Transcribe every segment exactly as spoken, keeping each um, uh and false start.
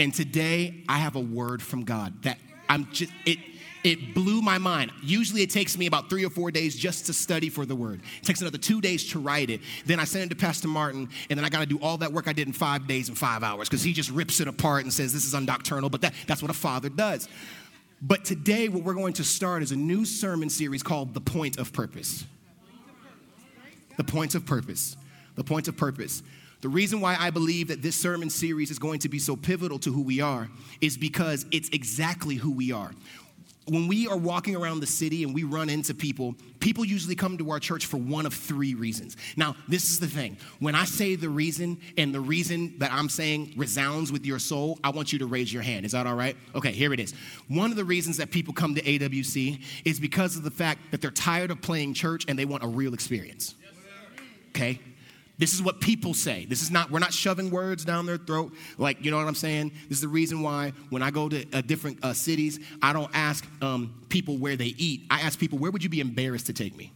And today, I have a word from God that I'm just, it, it blew my mind. Usually it takes me about three or four days just to study for the word. It takes another two days to write it. Then I send it to Pastor Martin, and then I got to do all that work I did in five days and five hours because he just rips it apart and says, this is undoctrinal, but that, that's what a father does. But today, what we're going to start is a new sermon series called The Point of Purpose. The Point of Purpose. The Point of Purpose. The reason why I believe that this sermon series is going to be so pivotal to who we are is because it's exactly who we are. When we are walking around the city and we run into people, people usually come to our church for one of three reasons. Now, this is the thing. When I say the reason and the reason that I'm saying resounds with your soul, I want you to raise your hand. Is that all right? Okay, here it is. One of the reasons that people come to A W C is because of the fact that they're tired of playing church and they want a real experience. Okay? This is what people say. This is not, we're not shoving words down their throat. Like, you know what I'm saying? This is the reason why when I go to uh, different uh, cities, I don't ask um, people where they eat. I ask people, where would you be embarrassed to take me?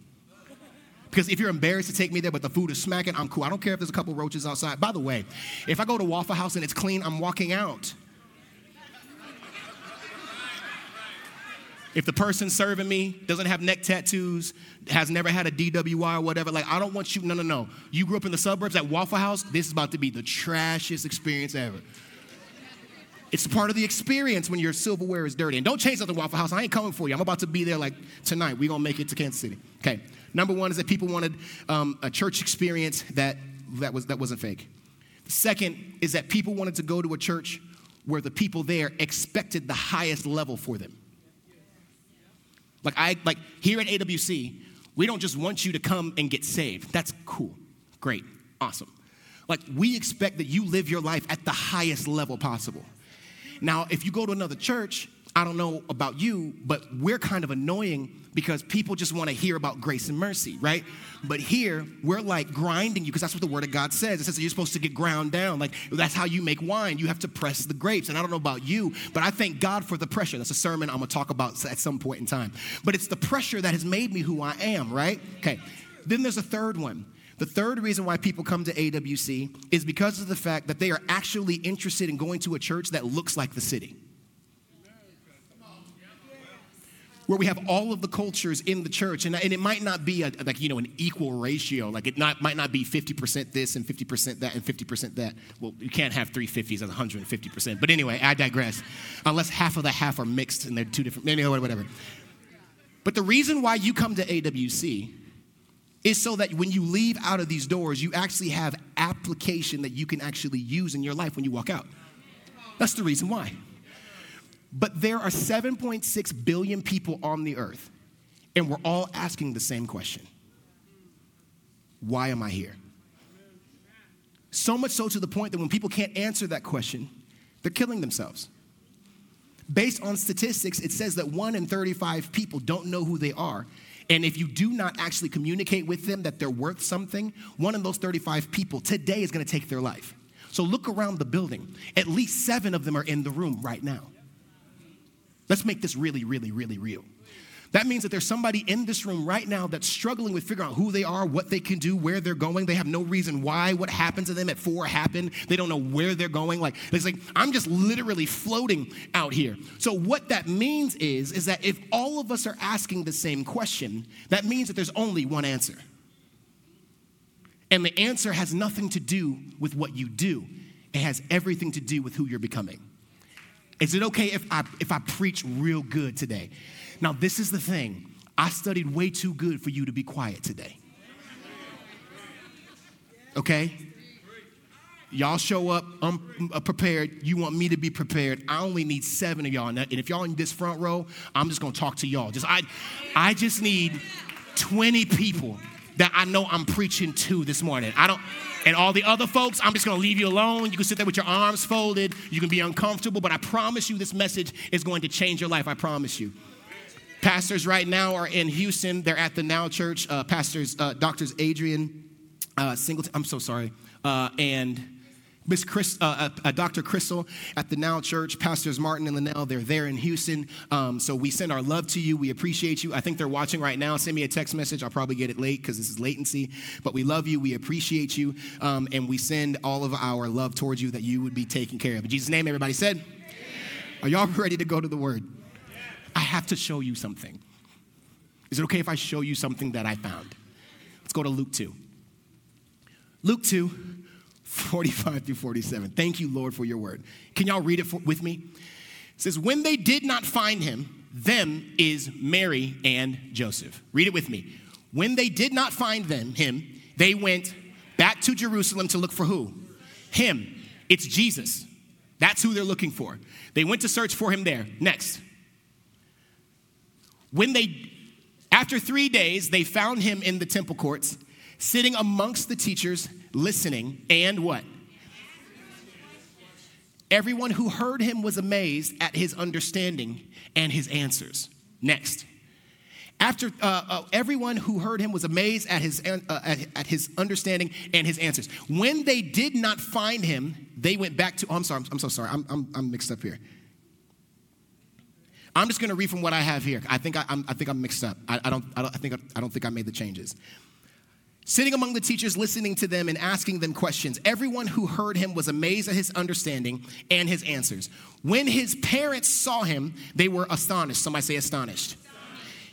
Because if you're embarrassed to take me there, but the food is smacking, I'm cool. I don't care if there's a couple roaches outside. By the way, if I go to Waffle House and it's clean, I'm walking out. If the person serving me doesn't have neck tattoos, has never had a D W I or whatever, like, I don't want you, no, no, no. You grew up in the suburbs at Waffle House, this is about to be the trashiest experience ever. It's part of the experience when your silverware is dirty. And don't change nothing, Waffle House. I ain't coming for you. I'm about to be there, like, tonight. We're going to make it to Kansas City. Okay. Number one is that people wanted um, a church experience that, that, was, that wasn't fake. Second is that people wanted to go to a church where the people there expected the highest level for them. Like, I, like here at A W C, we don't just want you to come and get saved. That's cool. Great. Awesome. Like, we expect that you live your life at the highest level possible. Now, if you go to another church, I don't know about you, but we're kind of annoying because people just want to hear about grace and mercy, right? But here, we're like grinding you because that's what the Word of God says. It says that you're supposed to get ground down. Like, that's how you make wine. You have to press the grapes. And I don't know about you, but I thank God for the pressure. That's a sermon I'm going to talk about at some point in time. But it's the pressure that has made me who I am, right? Okay. Then there's a third one. The third reason why people come to A W C is because of the fact that they are actually interested in going to a church that looks like the city, where we have all of the cultures in the church. And, and it might not be a, like, you know, an equal ratio. Like, it not, might not be fifty percent this and fifty percent that and fifty percent that. Well, you can't have three fifties and one hundred fifty percent. But anyway, I digress. Unless half of the half are mixed and they're two different, anyway, whatever. But the reason why you come to A W C is so that when you leave out of these doors, you actually have application that you can actually use in your life when you walk out. That's the reason why. But there are seven point six billion people on the earth, and we're all asking the same question. Why am I here? So much so to the point that when people can't answer that question, they're killing themselves. Based on statistics, it says that one in thirty-five people don't know who they are. And if you do not actually communicate with them that they're worth something, one in those thirty-five people today is going to take their life. So look around the building. At least seven of them are in the room right now. Let's make this really, really, really real. That means that there's somebody in this room right now that's struggling with figuring out who they are, what they can do, where they're going. They have no reason why what happened to them at four happened. They don't know where they're going. Like, it's like, I'm just literally floating out here. So what that means is, is that if all of us are asking the same question, that means that there's only one answer. And the answer has nothing to do with what you do. It has everything to do with who you're becoming. Is it okay if I if I preach real good today? Now, this is the thing. I studied way too good for you to be quiet today. Okay? Y'all show up unprepared. You want me to be prepared. I only need seven of y'all. And if y'all in this front row, I'm just going to talk to y'all. Just I, I just need twenty people that I know I'm preaching to this morning. I don't... And all the other folks, I'm just going to leave you alone. You can sit there with your arms folded. You can be uncomfortable. But I promise you this message is going to change your life. I promise you. Pastors right now are in Houston. They're at the Now Church. Uh, pastors, uh, Doctors Adrian uh, Singleton. I'm so sorry. Uh, and Miss Chris, uh, uh, Doctor Crystal at the Now Church, Pastors Martin and Linnell, they're there in Houston. Um, so we send our love to you. We appreciate you. I think they're watching right now. Send me a text message. I'll probably get it late because this is latency. But we love you. We appreciate you. Um, and we send all of our love towards you that you would be taken care of. In Jesus' name, everybody said, are y'all ready to go to the Word? I have to show you something. Is it okay if I show you something that I found? Let's go to Luke two. Luke two. forty-five through forty-seven. Thank you, Lord, for your word. Can y'all read it for, with me? It says, when they did not find him, them is Mary and Joseph. Read it with me. When they did not find them, him, they went back to Jerusalem to look for who? Him. It's Jesus. That's who they're looking for. They went to search for him there. Next. When they, after three days, they found him in the temple courts, sitting amongst the teachers, listening, and what? Everyone who heard him was amazed at his understanding and his answers. Next. After uh, uh, everyone who heard him was amazed at his, uh, at, at his understanding and his answers. When they did not find him, they went back to, oh, I'm sorry, I'm, I'm so sorry, I'm, I'm, I'm mixed up here. I'm just going to read from what I have here. I think, I, I'm, I think I'm mixed up. I, I, don't, I, don't, I, think, I, I don't think I made the changes. Sitting among the teachers, listening to them and asking them questions. Everyone who heard him was amazed at his understanding and his answers. When his parents saw him, they were astonished. Somebody say astonished. astonished.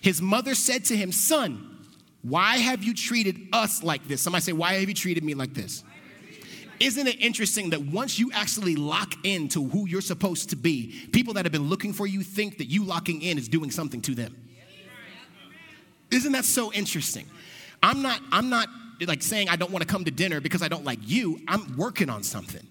His mother said to him, son, why have you treated us like this? Somebody say, why have you treated me like this? Isn't it interesting that once you actually lock in to who you're supposed to be, people that have been looking for you think that you locking in is doing something to them? Isn't that so interesting? I'm not, I'm not like saying I don't want to come to dinner because I don't like you. I'm working on something.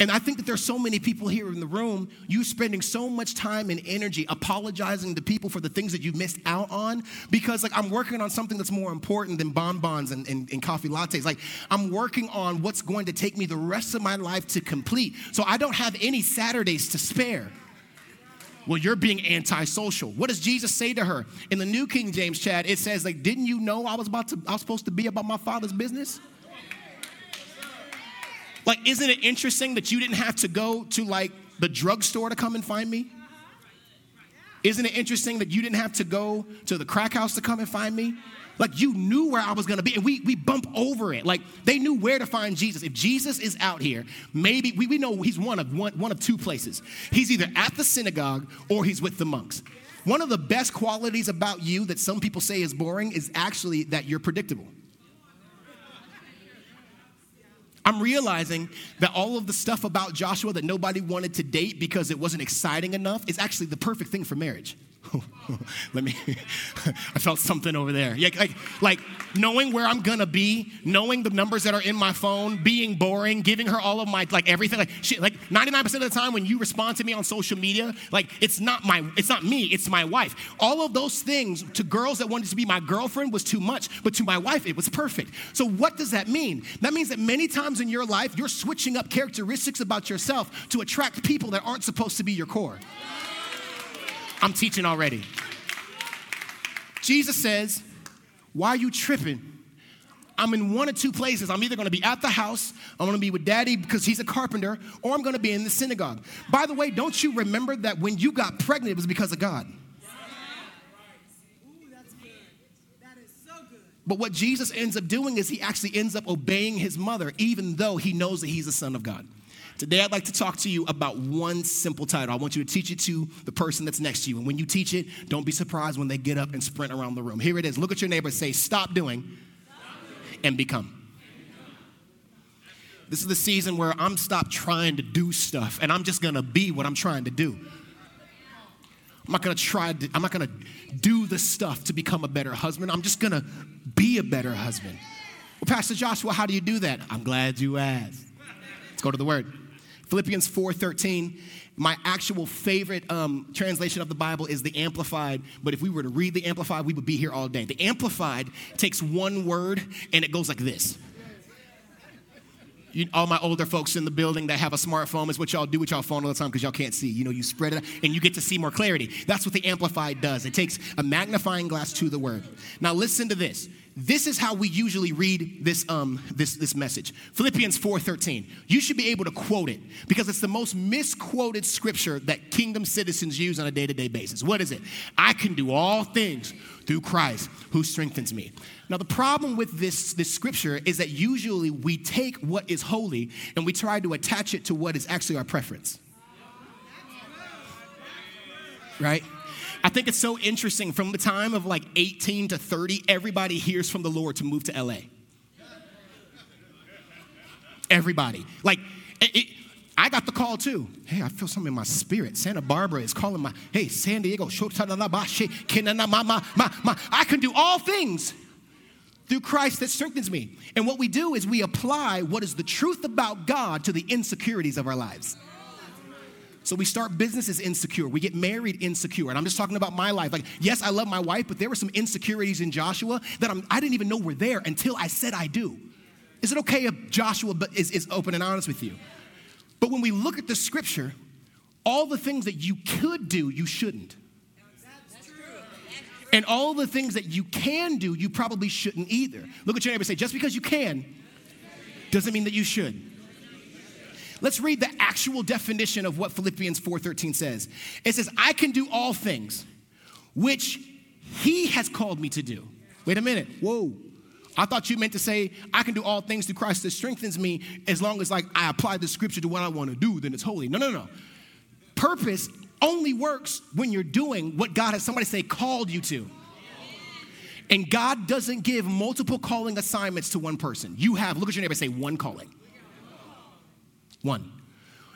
And I think that there's so many people here in the room, you spending so much time and energy apologizing to people for the things that you missed out on because, like, I'm working on something that's more important than bonbons and, and, and coffee lattes. Like, I'm working on what's going to take me the rest of my life to complete. So I don't have any Saturdays to spare. Well, you're being antisocial. What does Jesus say to her? In the New King James, Chad, it says, like, didn't you know I was about to, I was supposed to be about my Father's business? Like, isn't it interesting that you didn't have to go to, like, the drugstore to come and find me? Isn't it interesting that you didn't have to go to the crack house to come and find me? Like, you knew where I was going to be, and we we bump over it. Like, they knew where to find Jesus. If Jesus is out here, maybe we, we know he's one of one, one of two places. He's either at the synagogue or he's with the monks. One of the best qualities about you that some people say is boring is actually that you're predictable. I'm realizing that all of the stuff about Joshua that nobody wanted to date because it wasn't exciting enough is actually the perfect thing for marriage. Let me, I felt something over there. Yeah, like, like knowing where I'm going to be, knowing the numbers that are in my phone, being boring, giving her all of my, like, everything. Like, shit, like ninety-nine percent of the time when you respond to me on social media, like, it's not my, it's not me, it's my wife. All of those things to girls that wanted to be my girlfriend was too much, but to my wife, it was perfect. So what does that mean? That means that many times in your life, you're switching up characteristics about yourself to attract people that aren't supposed to be your core. I'm teaching already. Jesus says, why are you tripping? I'm in one of two places. I'm either going to be at the house, I'm going to be with Daddy because he's a carpenter, or I'm going to be in the synagogue. By the way, don't you remember that when you got pregnant, it was because of God? But what Jesus ends up doing is he actually ends up obeying his mother, even though he knows that he's the Son of God. Today, I'd like to talk to you about one simple title. I want you to teach it to the person that's next to you. And when you teach it, don't be surprised when they get up and sprint around the room. Here it is. Look at your neighbor and say, stop doing, stop doing. And become. This is the season where I'm stopped trying to do stuff, and I'm just going to be what I'm trying to do. I'm not going to try to, I'm not going to do the stuff to become a better husband. I'm just going to be a better husband. Well, Pastor Joshua, how do you do that? I'm glad you asked. Let's go to the Word. Philippians four thirteen, my actual favorite um, translation of the Bible is the Amplified, but if we were to read the Amplified, we would be here all day. The Amplified takes one word, and it goes like this. You, all my older folks in the building that have a smartphone is what y'all do with y'all phone all the time because y'all can't see. You know, you spread it out, and you get to see more clarity. That's what the Amplified does. It takes a magnifying glass to the Word. Now listen to this. this is how we usually read this um this this message. Philippians four thirteen. You should be able to quote it because it's the most misquoted scripture that kingdom citizens use on a day-to-day basis. What is it? I can do all things through Christ who strengthens me. Now, the problem with this, this scripture is that usually we take what is holy and we try to attach it to what is actually our preference. Right? I think it's so interesting. From the time of like eighteen to thirty, everybody hears from the Lord to move to L A. Everybody. Like, it, it, I got the call too. Hey, I feel something in my spirit. Santa Barbara is calling my, hey, San Diego. I can do all things through Christ that strengthens me. And what we do is we apply what is the truth about God to the insecurities of our lives. So we start businesses insecure. We get married insecure. And I'm just talking about my life. Like, yes, I love my wife, but there were some insecurities in Joshua that I'm, I didn't even know were there until I said I do. Is it okay if Joshua is, is open and honest with you? But when we look at the scripture, all the things that you could do, you shouldn't. That's true. And all the things that you can do, you probably shouldn't either. Look at your neighbor and say, just because you can doesn't mean that you should. Let's read the actual definition of what Philippians four thirteen says. It says, I can do all things which he has called me to do. Wait a minute. Whoa. I thought you meant to say, I can do all things through Christ that strengthens me as long as like I apply the scripture to what I want to do, then it's holy. No, no, no. Purpose only works when you're doing what God has, somebody say, called you to. And God doesn't give multiple calling assignments to one person. You have, look at your neighbor and say, one calling. One.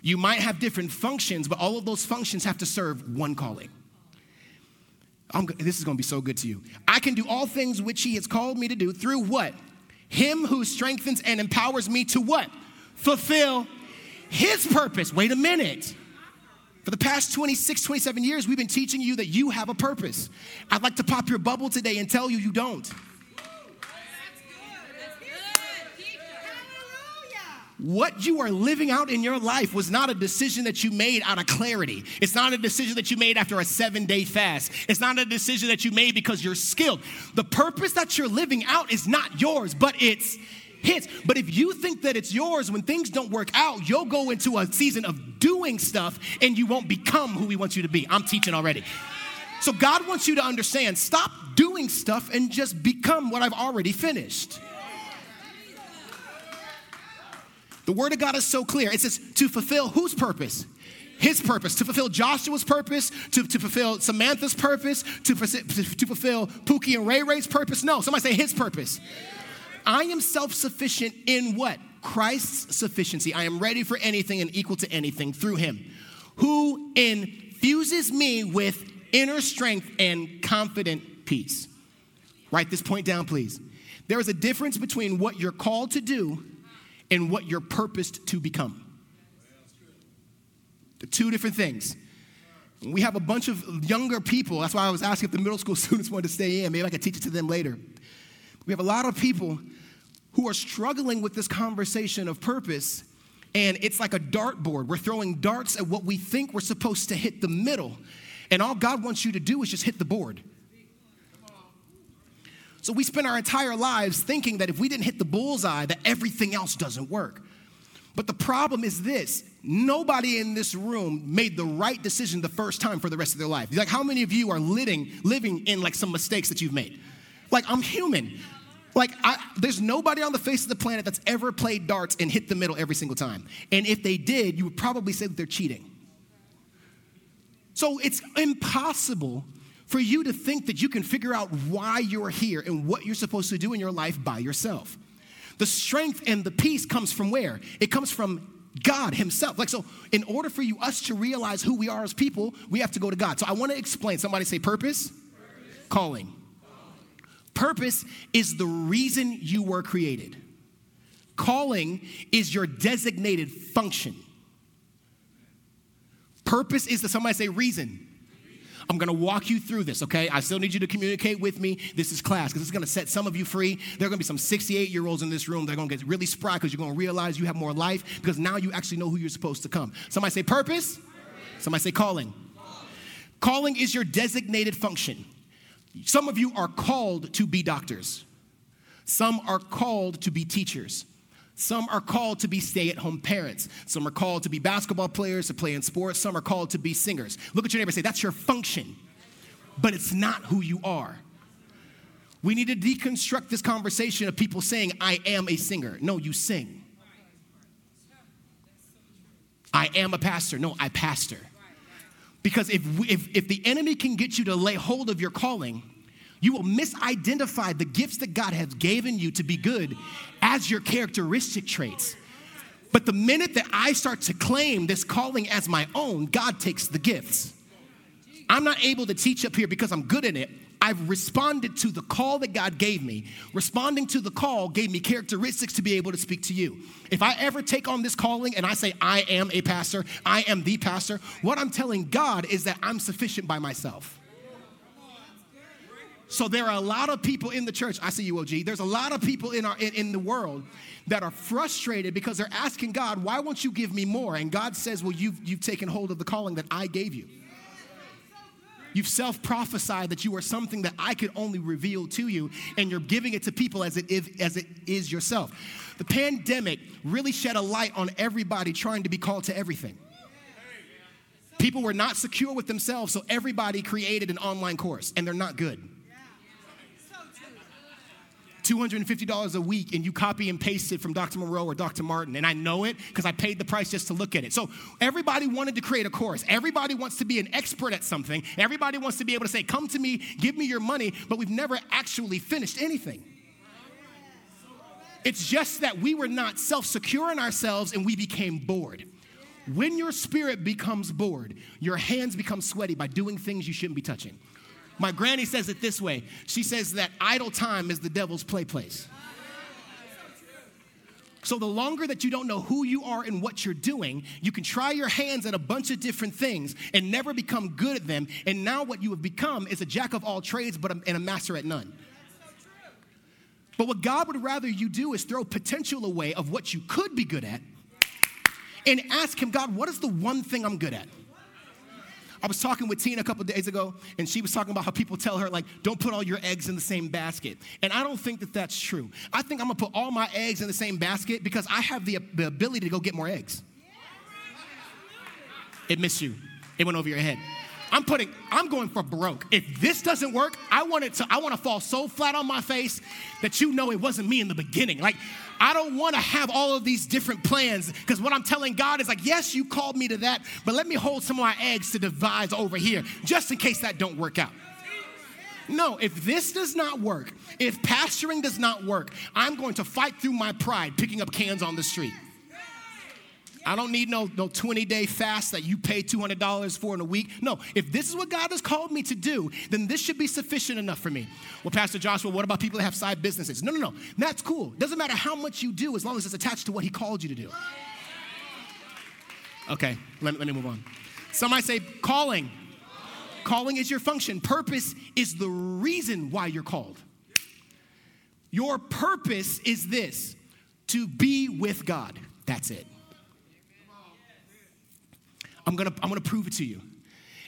You might have different functions, but all of those functions have to serve one calling. I'm, this is going to be so good to you. I can do all things which he has called me to do through what? Him who strengthens and empowers me to what? Fulfill his purpose. Wait a minute. For the past twenty-six, twenty-seven years, we've been teaching you that you have a purpose. I'd like to pop your bubble today and tell you you don't. What you are living out in your life was not a decision that you made out of clarity. It's not a decision that you made after a seven-day fast. It's not a decision that you made because you're skilled. The purpose that you're living out is not yours, but it's his. But if you think that it's yours, when things don't work out, you'll go into a season of doing stuff and you won't become who he wants you to be. I'm teaching already. So God wants you to understand, stop doing stuff and just become what I've already finished. The word of God is so clear. It says to fulfill whose purpose? His purpose. To fulfill Joshua's purpose, to, to fulfill Samantha's purpose, to, to fulfill Pookie and Ray Ray's purpose. No, somebody say his purpose. I am self-sufficient in what? Christ's sufficiency. I am ready for anything and equal to anything through him, who infuses me with inner strength and confident peace. Write this point down, please. There is a difference between what you're called to do and what you're purposed to become. They're two different things. We have a bunch of younger people. That's why I was asking if the middle school students wanted to stay in. Maybe I could teach it to them later. We have a lot of people who are struggling with this conversation of purpose, and it's like a dartboard. We're throwing darts at what we think we're supposed to hit the middle, and all God wants you to do is just hit the board. So we spend our entire lives thinking that if we didn't hit the bullseye, that everything else doesn't work. But the problem is this. Nobody in this room made the right decision the first time for the rest of their life. Like, how many of you are living, living in, like, some mistakes that you've made? Like, I'm human. Like, I, there's nobody on the face of the planet that's ever played darts and hit the middle every single time. And if they did, you would probably say that they're cheating. So it's impossible for you to think that you can figure out why you're here and what you're supposed to do in your life by yourself. The strength and the peace comes from where? It comes from God himself. Like, so in order for you, us to realize who we are as people, we have to go to God. So I want to explain. Somebody say purpose. Purpose. Calling. Calling. Purpose is the reason you were created. Calling is your designated function. Purpose is the, somebody say reason. I'm going to walk you through this, okay? I still need you to communicate with me. This is class because it's going to set some of you free. There are going to be some sixty-eight-year-olds in this room. They're going to get really spry because you're going to realize you have more life because now you actually know who you're supposed to come. Somebody say purpose. Purpose. Somebody say calling. Calling. Calling is your designated function. Some of you are called to be doctors. Some are called to be teachers. Some are called to be stay-at-home parents. Some are called to be basketball players, to play in sports. Some are called to be singers. Look at your neighbor and say, that's your function, but it's not who you are. We need to deconstruct this conversation of people saying, I am a singer. No, you sing. I am a pastor. No, I pastor. Because if, if, if the enemy can get you to lay hold of your calling, you will misidentify the gifts that God has given you to be good as your characteristic traits. But the minute that I start to claim this calling as my own, God takes the gifts. I'm not able to teach up here because I'm good in it. I've responded to the call that God gave me. Responding to the call gave me characteristics to be able to speak to you. If I ever take on this calling and I say, I am a pastor, I am the pastor, what I'm telling God is that I'm sufficient by myself. So there are a lot of people in the church. I see you, O G. There's a lot of people in our in, in the world that are frustrated because they're asking God, why won't you give me more? And God says, well, you've, you've taken hold of the calling that I gave you. You've self-prophesied that you are something that I could only reveal to you, and you're giving it to people as it is, as it is yourself. The pandemic really shed a light on everybody trying to be called to everything. People were not secure with themselves, so everybody created an online course, and they're not good. two hundred fifty dollars a week, and you copy and paste it from Doctor Monroe or Doctor Martin, and I know it because I paid the price just to look at it. So everybody wanted to create a course. Everybody wants to be an expert at something. Everybody wants to be able to say, come to me, give me your money, but we've never actually finished anything. It's just that we were not self-secure in ourselves, and we became bored. When your spirit becomes bored, your hands become sweaty by doing things you shouldn't be touching. My granny says it this way. She says that idle time is the devil's play place. So the longer that you don't know who you are and what you're doing, you can try your hands at a bunch of different things and never become good at them. And now what you have become is a jack of all trades but a, and a master at none. But what God would rather you do is throw potential away of what you could be good at and ask him, God, what is the one thing I'm good at? I was talking with Tina a couple days ago, and she was talking about how people tell her, like, don't put all your eggs in the same basket. And I don't think that that's true. I think I'm going to put all my eggs in the same basket because I have the, the ability to go get more eggs. It missed you. It went over your head. I'm putting, I'm going for broke. If this doesn't work, I want it to, I want to fall so flat on my face that you know it wasn't me in the beginning. Like, I don't want to have all of these different plans because what I'm telling God is like, yes, you called me to that, but let me hold some of my eggs to devise over here just in case that don't work out. No, if this does not work, if pastoring does not work, I'm going to fight through my pride picking up cans on the street. I don't need no, no twenty-day fast that you pay two hundred dollars for in a week. No, if this is what God has called me to do, then this should be sufficient enough for me. Well, Pastor Joshua, what about people that have side businesses? No, no, no. That's cool. Doesn't matter how much you do as long as it's attached to what he called you to do. Okay, let, let me move on. Somebody say calling. Calling. Calling is your function. Purpose is the reason why you're called. Your purpose is this, to be with God. That's it. I'm going to I'm gonna prove it to you.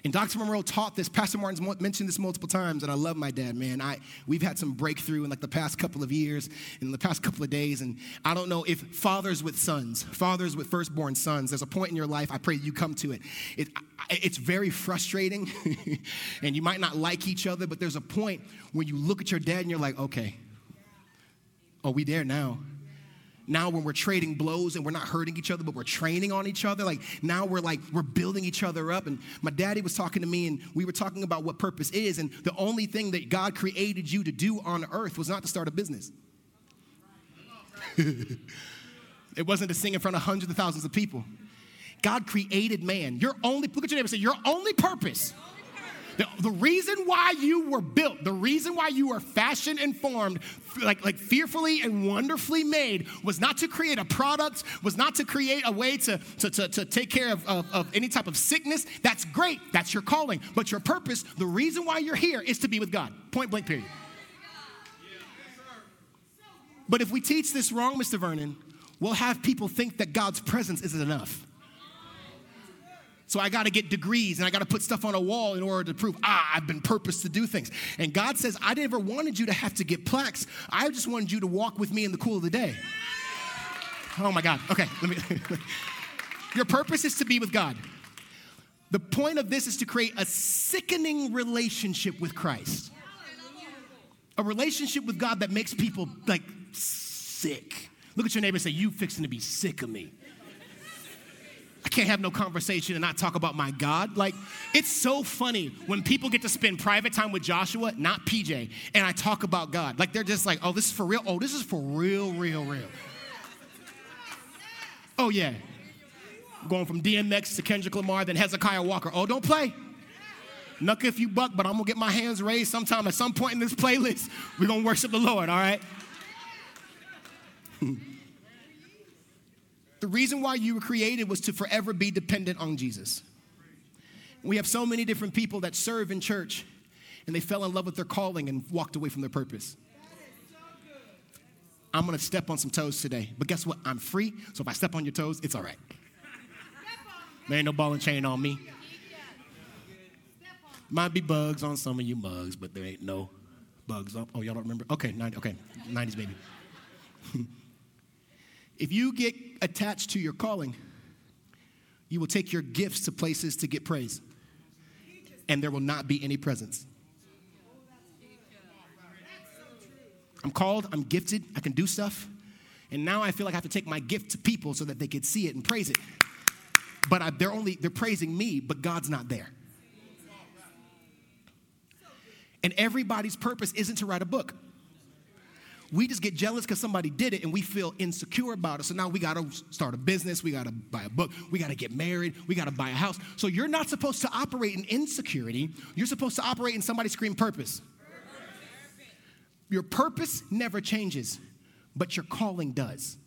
And Doctor Monroe taught this. Pastor Martin's mo- mentioned this multiple times, and I love my dad, man. I We've had some breakthrough in like the past couple of years, in the past couple of days, and I don't know if fathers with sons, fathers with firstborn sons, there's a point in your life, I pray you come to it. it I, it's very frustrating, and you might not like each other, but there's a point when you look at your dad and you're like, okay, are we there now? Now when we're trading blows and we're not hurting each other, but we're training on each other, like now we're like, we're building each other up. And my daddy was talking to me and we were talking about what purpose is. And the only thing that God created you to do on earth was not to start a business. It wasn't to sing in front of hundreds of thousands of people. God created man. Your only, look at your neighbor and say, your only purpose. The, the reason why you were built, the reason why you were fashioned and formed, like, like fearfully and wonderfully made, was not to create a product, was not to create a way to, to, to, to take care of, of, of any type of sickness. That's great. That's your calling. But your purpose, the reason why you're here is to be with God. Point blank period. But if we teach this wrong, Mister Vernon, we'll have people think that God's presence isn't enough. So I got to get degrees and I got to put stuff on a wall in order to prove, ah, I've been purposed to do things. And God says, I never wanted you to have to get plaques. I just wanted you to walk with me in the cool of the day. Oh my God. Okay. Let me. Your purpose is to be with God. The point of this is to create a sickening relationship with Christ. A relationship with God that makes people like sick. Look at your neighbor and say, you fixing to be sick of me. I can't have no conversation and not talk about my God. Like, it's so funny when people get to spend private time with Joshua, not P J, and I talk about God. Like, they're just like, oh, this is for real? Oh, this is for real, real, real. Oh, yeah. Going from D M X to Kendrick Lamar, then Hezekiah Walker. Oh, don't play. Knuck if you buck, but I'm going to get my hands raised sometime. At some point in this playlist, we're going to worship the Lord, all right? The reason why you were created was to forever be dependent on Jesus. We have so many different people that serve in church, and they fell in love with their calling and walked away from their purpose. I'm going to step on some toes today, but guess what? I'm free, so if I step on your toes, it's all right. There ain't no ball and chain on me. Might be bugs on some of you mugs, but there ain't no bugs on. Oh, y'all don't remember? Okay, ninety, okay, nineties baby. If you get attached to your calling, you will take your gifts to places to get praise, and there will not be any presence. I'm called, I'm gifted, I can do stuff, and now I feel like I have to take my gift to people so that they can see it and praise it. But I, they're only they're praising me, but God's not there. And everybody's purpose isn't to write a book. We just get jealous because somebody did it and we feel insecure about it. So now we got to start a business. We got to buy a book. We got to get married. We got to buy a house. So you're not supposed to operate in insecurity. You're supposed to operate in somebody's scream purpose. Your purpose never changes, but your calling does.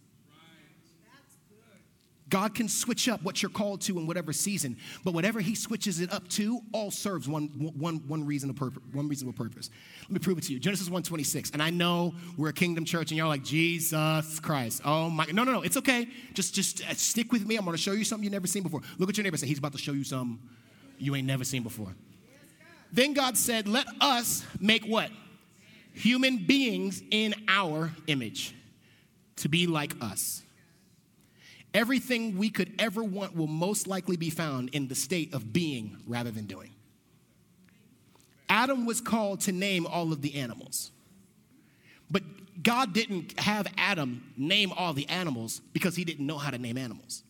God can switch up what you're called to in whatever season, but whatever he switches it up to all serves one, one, one, reasonable, purpose, one reasonable purpose. Let me prove it to you. Genesis one twenty-six, and I know we're a kingdom church, and y'all are like, Jesus Christ. Oh, my. No, no, no. It's okay. Just, just stick with me. I'm going to show you something you've never seen before. Look at your neighbor and say, he's about to show you something you ain't never seen before. Then God said, let us make what? Human beings in our image to be like us. Everything we could ever want will most likely be found in the state of being rather than doing. Adam was called to name all of the animals. But God didn't have Adam name all the animals because he didn't know how to name animals.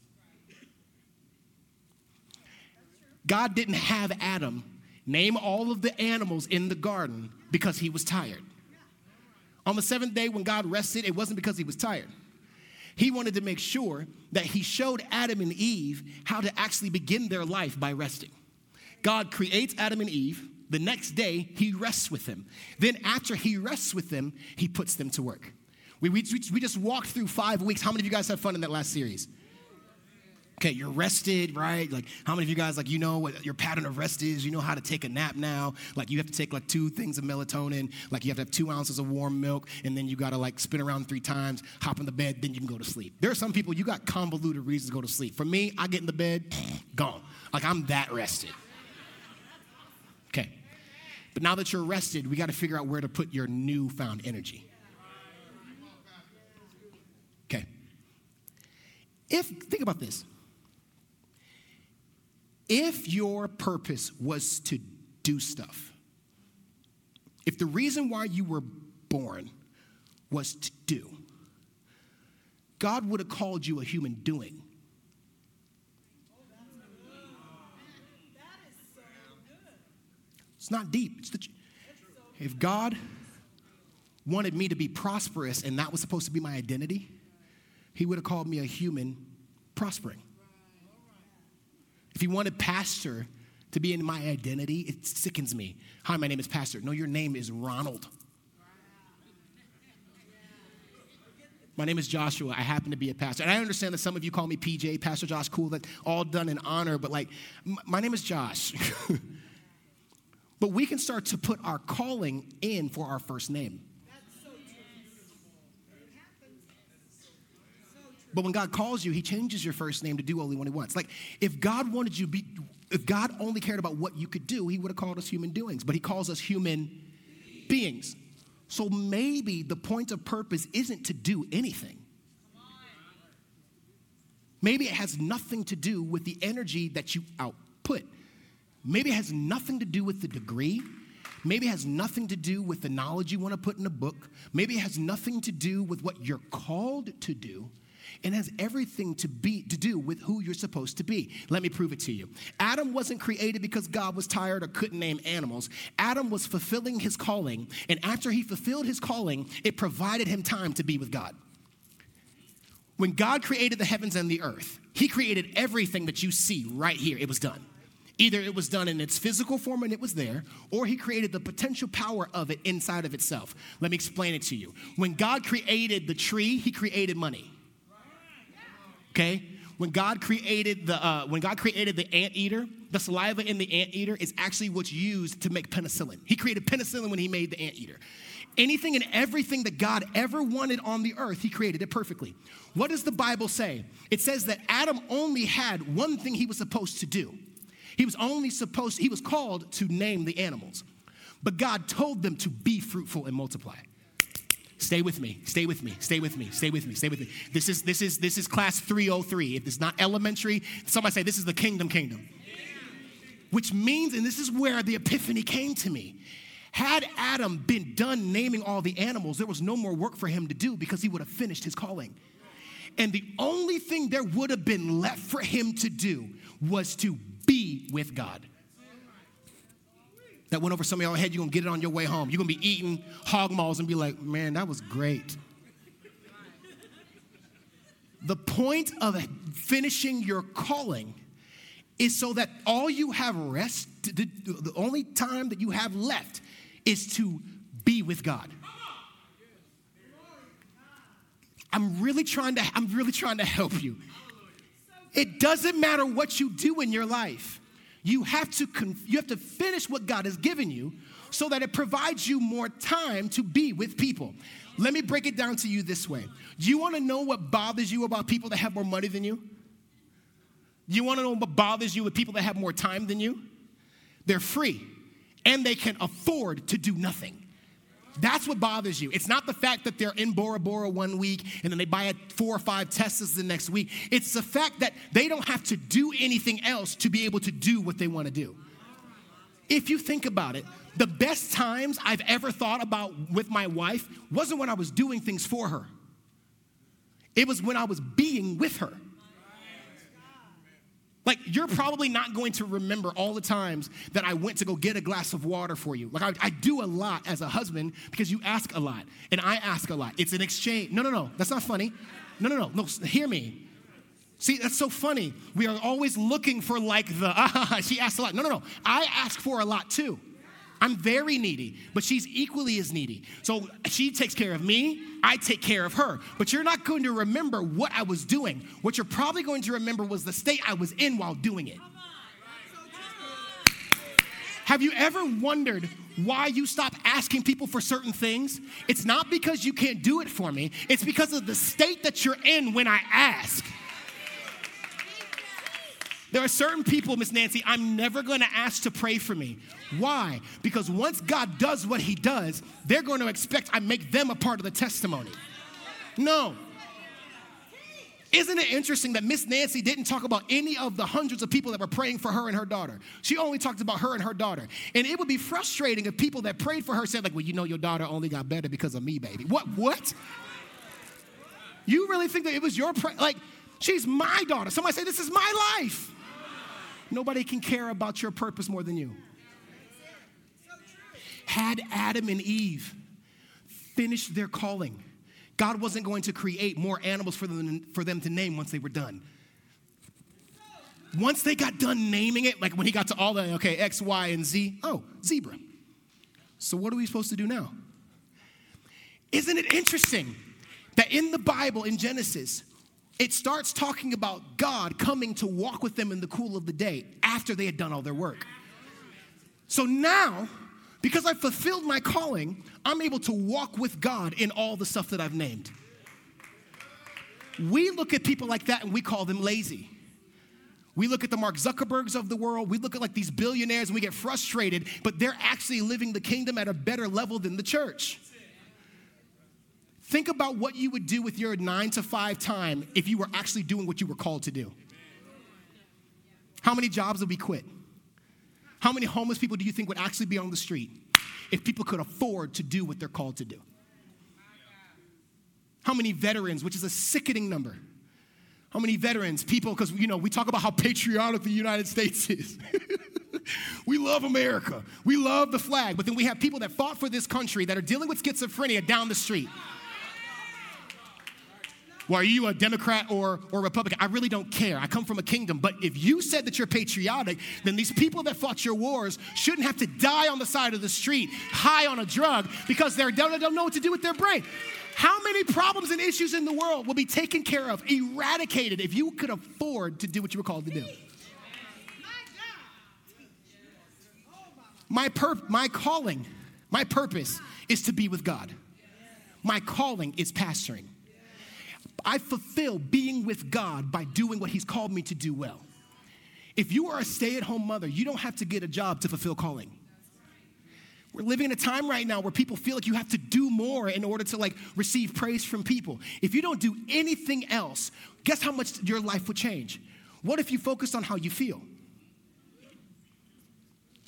God didn't have Adam name all of the animals in the garden because he was tired. On the seventh day when God rested, it wasn't because he was tired. He wanted to make sure that he showed Adam and Eve how to actually begin their life by resting. God creates Adam and Eve. The next day, he rests with them. Then after he rests with them, he puts them to work. We, we, we just walked through five weeks. How many of you guys had fun in that last series? Okay, you're rested, right? Like, how many of you guys, like, you know what your pattern of rest is? You know how to take a nap now. Like, you have to take, like, two things of melatonin. Like, you have to have two ounces of warm milk. And then you got to, like, spin around three times, hop in the bed, then you can go to sleep. There are some people, you got convoluted reasons to go to sleep. For me, I get in the bed, gone. Like, I'm that rested. Okay. But now that you're rested, we got to figure out where to put your newfound energy. Okay. If, think about this. If your purpose was to do stuff, if the reason why you were born was to do, God would have called you a human doing. It's not deep. It's the, if God wanted me to be prosperous and that was supposed to be my identity, he would have called me a human prospering. If you wanted pastor to be in my identity, it sickens me. Hi, my name is Pastor. No, your name is Ronald. My name is Joshua. I happen to be a pastor. And I understand that some of you call me P J, Pastor Josh, cool, that's all done in honor. But like, my name is Josh. But we can start to put our calling in for our first name. But when God calls you, he changes your first name to do only what he wants. Like, if God wanted you, be, if God only cared about what you could do, he would have called us human doings. But he calls us human beings. So maybe the point of purpose isn't to do anything. Maybe it has nothing to do with the energy that you output. Maybe it has nothing to do with the degree. Maybe it has nothing to do with the knowledge you want to put in a book. Maybe it has nothing to do with what you're called to do. It has everything to be to do with who you're supposed to be. Let me prove it to you. Adam wasn't created because God was tired or couldn't name animals. Adam was fulfilling his calling, and after he fulfilled his calling, it provided him time to be with God. When God created the heavens and the earth, he created everything that you see right here. It was done. Either it was done in its physical form and it was there, or he created the potential power of it inside of itself. Let me explain it to you. When God created the tree, he created money. Okay? When God created the uh, when God created the anteater, the saliva in the anteater is actually what's used to make penicillin. He created penicillin when he made the anteater. Anything and everything that God ever wanted on the earth, he created it perfectly. What does the Bible say? It says that Adam only had one thing he was supposed to do. He was only supposed, he was called to name the animals. But God told them to be fruitful and multiply. Stay with me, stay with me, stay with me, stay with me, stay with me. This is this is this is class three oh three. If it's not elementary, somebody say this is the kingdom kingdom. Yeah. Which means, and this is where the epiphany came to me. Had Adam been done naming all the animals, there was no more work for him to do because he would have finished his calling. And the only thing there would have been left for him to do was to be with God. That went over some of y'all's head, you're going to get it on your way home. You're going to be eating hog maws and be like, man, that was great. The point of finishing your calling is so that all you have rest, the, the only time that you have left is to be with God. I'm really trying to, I'm really trying to help you. It doesn't matter what you do in your life. You have to you have to finish what God has given you so that it provides you more time to be with people. Let me break it down to you this way. Do you want to know what bothers you about people that have more money than you? Do you want to know what bothers you with people that have more time than you? They're free, and they can afford to do nothing. That's what bothers you. It's not the fact that they're in Bora Bora one week and then they buy four or five Teslas the next week. It's the fact that they don't have to do anything else to be able to do what they want to do. If you think about it, the best times I've ever thought about with my wife wasn't when I was doing things for her. It was when I was being with her. Like, you're probably not going to remember all the times that I went to go get a glass of water for you. Like, I, I do a lot as a husband because you ask a lot, and I ask a lot. It's an exchange. No, no, no. That's not funny. No, no, no. No, hear me. See, that's so funny. We are always looking for, like, the, ah, she asked a lot. No, no, no. I ask for a lot, too. I'm very needy, but she's equally as needy. So she takes care of me. I take care of her, but you're not going to remember what I was doing. What you're probably going to remember was the state I was in while doing it. Have you ever wondered why you stop asking people for certain things? It's not because you can't do it for me. It's because of the state that you're in when I ask. There are certain people, Miss Nancy, I'm never going to ask to pray for me. Why? Because once God does what he does, they're going to expect I make them a part of the testimony. No. Isn't it interesting that Miss Nancy didn't talk about any of the hundreds of people that were praying for her and her daughter? She only talked about her and her daughter. And it would be frustrating if people that prayed for her said, like, well, you know, your daughter only got better because of me, baby. What? What? You really think that it was your prayer? Like, she's my daughter. Somebody say, this is my life. Nobody can care about your purpose more than you. Had Adam and Eve finished their calling, God wasn't going to create more animals for them, for them to name once they were done. Once they got done naming it, like when he got to all the, okay, X, Y, and Z, oh, zebra. So what are we supposed to do now? Isn't it interesting that in the Bible, in Genesis, it starts talking about God coming to walk with them in the cool of the day after they had done all their work. So now, because I fulfilled my calling, I'm able to walk with God in all the stuff that I've named. We look at people like that and we call them lazy. We look at the Mark Zuckerbergs of the world. We look at like these billionaires and we get frustrated, but they're actually living the kingdom at a better level than the church. Think about what you would do with your nine to five time if you were actually doing what you were called to do. How many jobs would we quit? How many homeless people do you think would actually be on the street if people could afford to do what they're called to do? How many veterans, which is a sickening number? How many veterans, people, because, you know, we talk about how patriotic the United States is. We love America. We love the flag. But then we have people that fought for this country that are dealing with schizophrenia down the street. Well, are you a Democrat or, or Republican? I really don't care. I come from a kingdom. But if you said that you're patriotic, then these people that fought your wars shouldn't have to die on the side of the street, high on a drug, because they don't, don't know what to do with their brain. How many problems and issues in the world will be taken care of, eradicated, if you could afford to do what you were called to do? My pur- my calling, my purpose is to be with God. My calling is pastoring. I fulfill being with God by doing what he's called me to do well. If you are a stay-at-home mother, you don't have to get a job to fulfill calling. We're living in a time right now where people feel like you have to do more in order to like receive praise from people. If you don't do anything else, guess how much your life would change? What if you focused on how you feel?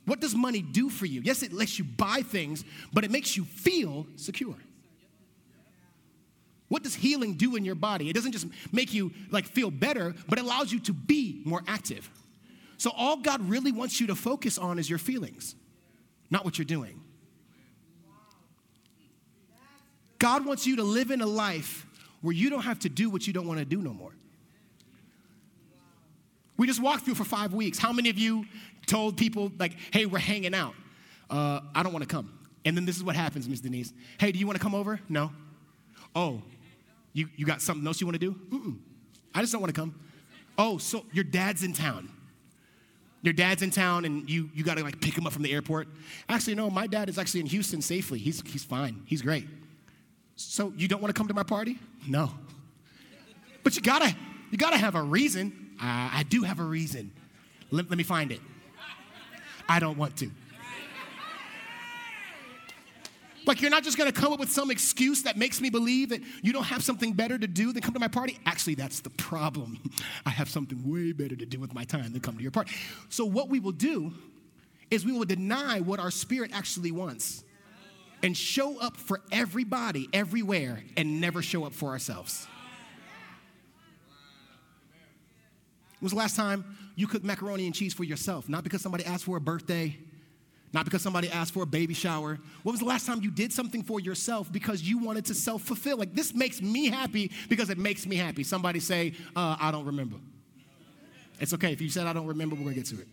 What does money do for you? Yes, it lets you buy things, but it makes you feel secure. What does healing do in your body? It doesn't just make you like feel better, but it allows you to be more active. So all God really wants you to focus on is your feelings, not what you're doing. God wants you to live in a life where you don't have to do what you don't want to do no more. We just walked through for five weeks. How many of you told people like, hey, we're hanging out. Uh, I don't want to come. And then this is what happens, Miss Denise. Hey, do you want to come over? No. Oh, you, you got something else you want to do? Mm-mm. I just don't want to come. Oh, so your dad's in town. Your dad's in town, and you you got to, like, pick him up from the airport. Actually, no, my dad is actually in Houston safely. He's he's fine. He's great. So you don't want to come to my party? No. But you got to you gotta have a reason. Uh, I do have a reason. Let, let me find it. I don't want to. Like, you're not just going to come up with some excuse that makes me believe that you don't have something better to do than come to my party. Actually, that's the problem. I have something way better to do with my time than come to your party. So what we will do is we will deny what our spirit actually wants and show up for everybody, everywhere, and never show up for ourselves. When was the last time you cooked macaroni and cheese for yourself? Not because somebody asked for a birthday. Not because somebody asked for a baby shower. When was the last time you did something for yourself because you wanted to self-fulfill? Like, this makes me happy because it makes me happy. Somebody say, uh, I don't remember. It's okay. If you said I don't remember, we're going to get to it.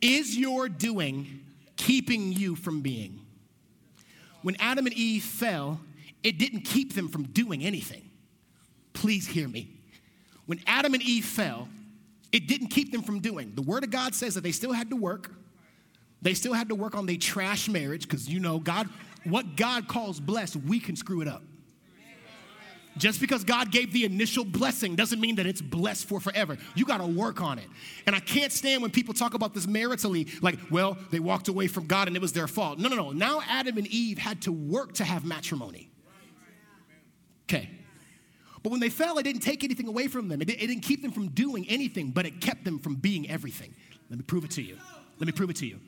Is your doing keeping you from being? When Adam and Eve fell, it didn't keep them from doing anything. Please hear me. When Adam and Eve fell, it didn't keep them from doing. The Word of God says that they still had to work. They still had to work on their trash marriage because, you know, God, what God calls blessed, we can screw it up. Just because God gave the initial blessing doesn't mean that it's blessed for forever. You got to work on it. And I can't stand when people talk about this maritally, like, well, they walked away from God and it was their fault. No, no, no. Now Adam and Eve had to work to have matrimony. Okay. But when they fell, it didn't take anything away from them. It didn't keep them from doing anything, but it kept them from being everything. Let me prove it to you. Let me prove it to you.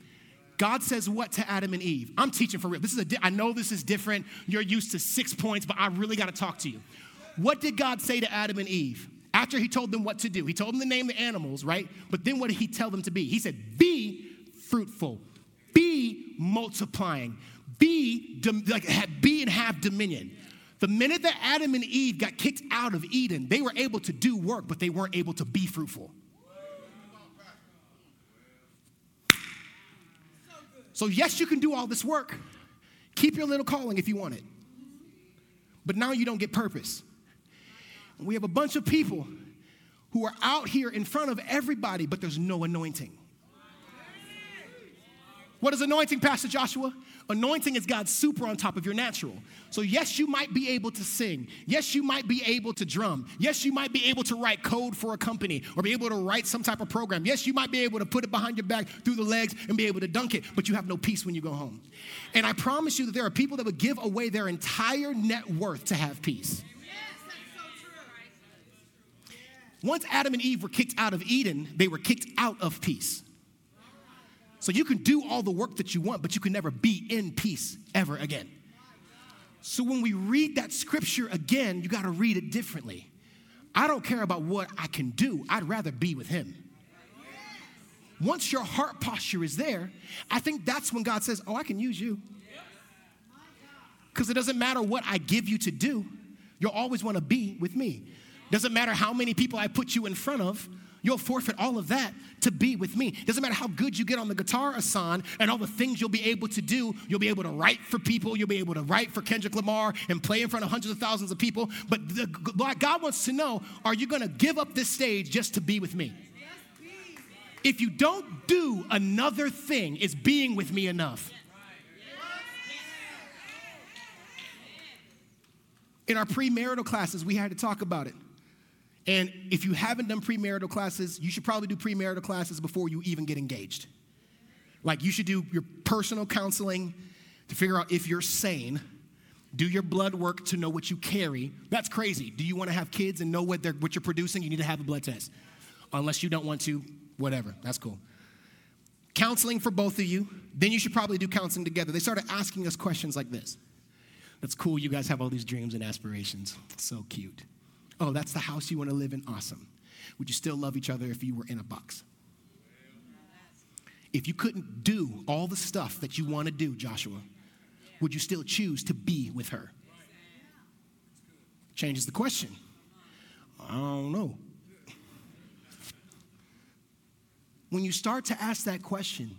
God says what to Adam and Eve? I'm teaching for real. This is a di- I know this is different. You're used to six points, but I really got to talk to you. What did God say to Adam and Eve after he told them what to do? He told them to name the animals, right? But then what did he tell them to be? He said, be fruitful. Be multiplying. Be, dom- like, have, be and have dominion. The minute that Adam and Eve got kicked out of Eden, they were able to do work, but they weren't able to be fruitful. So yes, you can do all this work. Keep your little calling if you want it. But now you don't get purpose. We have a bunch of people who are out here in front of everybody, but there's no anointing. What is anointing, Pastor Joshua? Anointing is God's super on top of your natural. So yes, you might be able to sing. Yes, you might be able to drum. Yes, you might be able to write code for a company or be able to write some type of program. Yes, you might be able to put it behind your back through the legs and be able to dunk it, but you have no peace when you go home. And I promise you that there are people that would give away their entire net worth to have peace. Once Adam and Eve were kicked out of Eden, they were kicked out of peace. So you can do all the work that you want, but you can never be in peace ever again. So when we read that scripture again, you got to read it differently. I don't care about what I can do. I'd rather be with him. Once your heart posture is there, I think that's when God says, oh, I can use you. Because it doesn't matter what I give you to do. You'll always want to be with me. Doesn't matter how many people I put you in front of, you'll forfeit all of that to be with me. Doesn't matter how good you get on the guitar, Asan, and all the things you'll be able to do. You'll be able to write for people. You'll be able to write for Kendrick Lamar and play in front of hundreds of thousands of people. But the, God wants to know, are you going to give up this stage just to be with me? If you don't do another thing, is being with me enough? In our premarital classes, we had to talk about it. And if you haven't done premarital classes, you should probably do premarital classes before you even get engaged. Like, you should do your personal counseling to figure out if you're sane. Do your blood work to know what you carry. That's crazy. Do you want to have kids and know what they're what you're producing? You need to have a blood test. Unless you don't want to, whatever. That's cool. Counseling for both of you. Then you should probably do counseling together. They started asking us questions like this. That's cool. You guys have all these dreams and aspirations. So cute. Oh, that's the house you want to live in? Awesome. Would you still love each other if you were in a box? If you couldn't do all the stuff that you want to do, Joshua, would you still choose to be with her? Changes the question. I don't know. When you start to ask that question,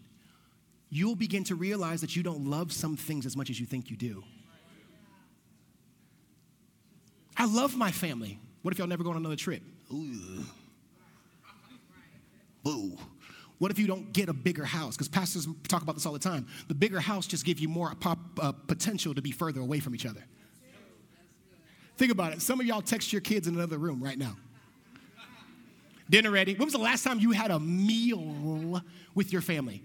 you'll begin to realize that you don't love some things as much as you think you do. I love my family. What if y'all never go on another trip? Ooh. Boo. What if you don't get a bigger house? Because pastors talk about this all the time. The bigger house just gives you more pop, uh, potential to be further away from each other. Think about it. Some of y'all text your kids in another room right now. Dinner ready. When was the last time you had a meal with your family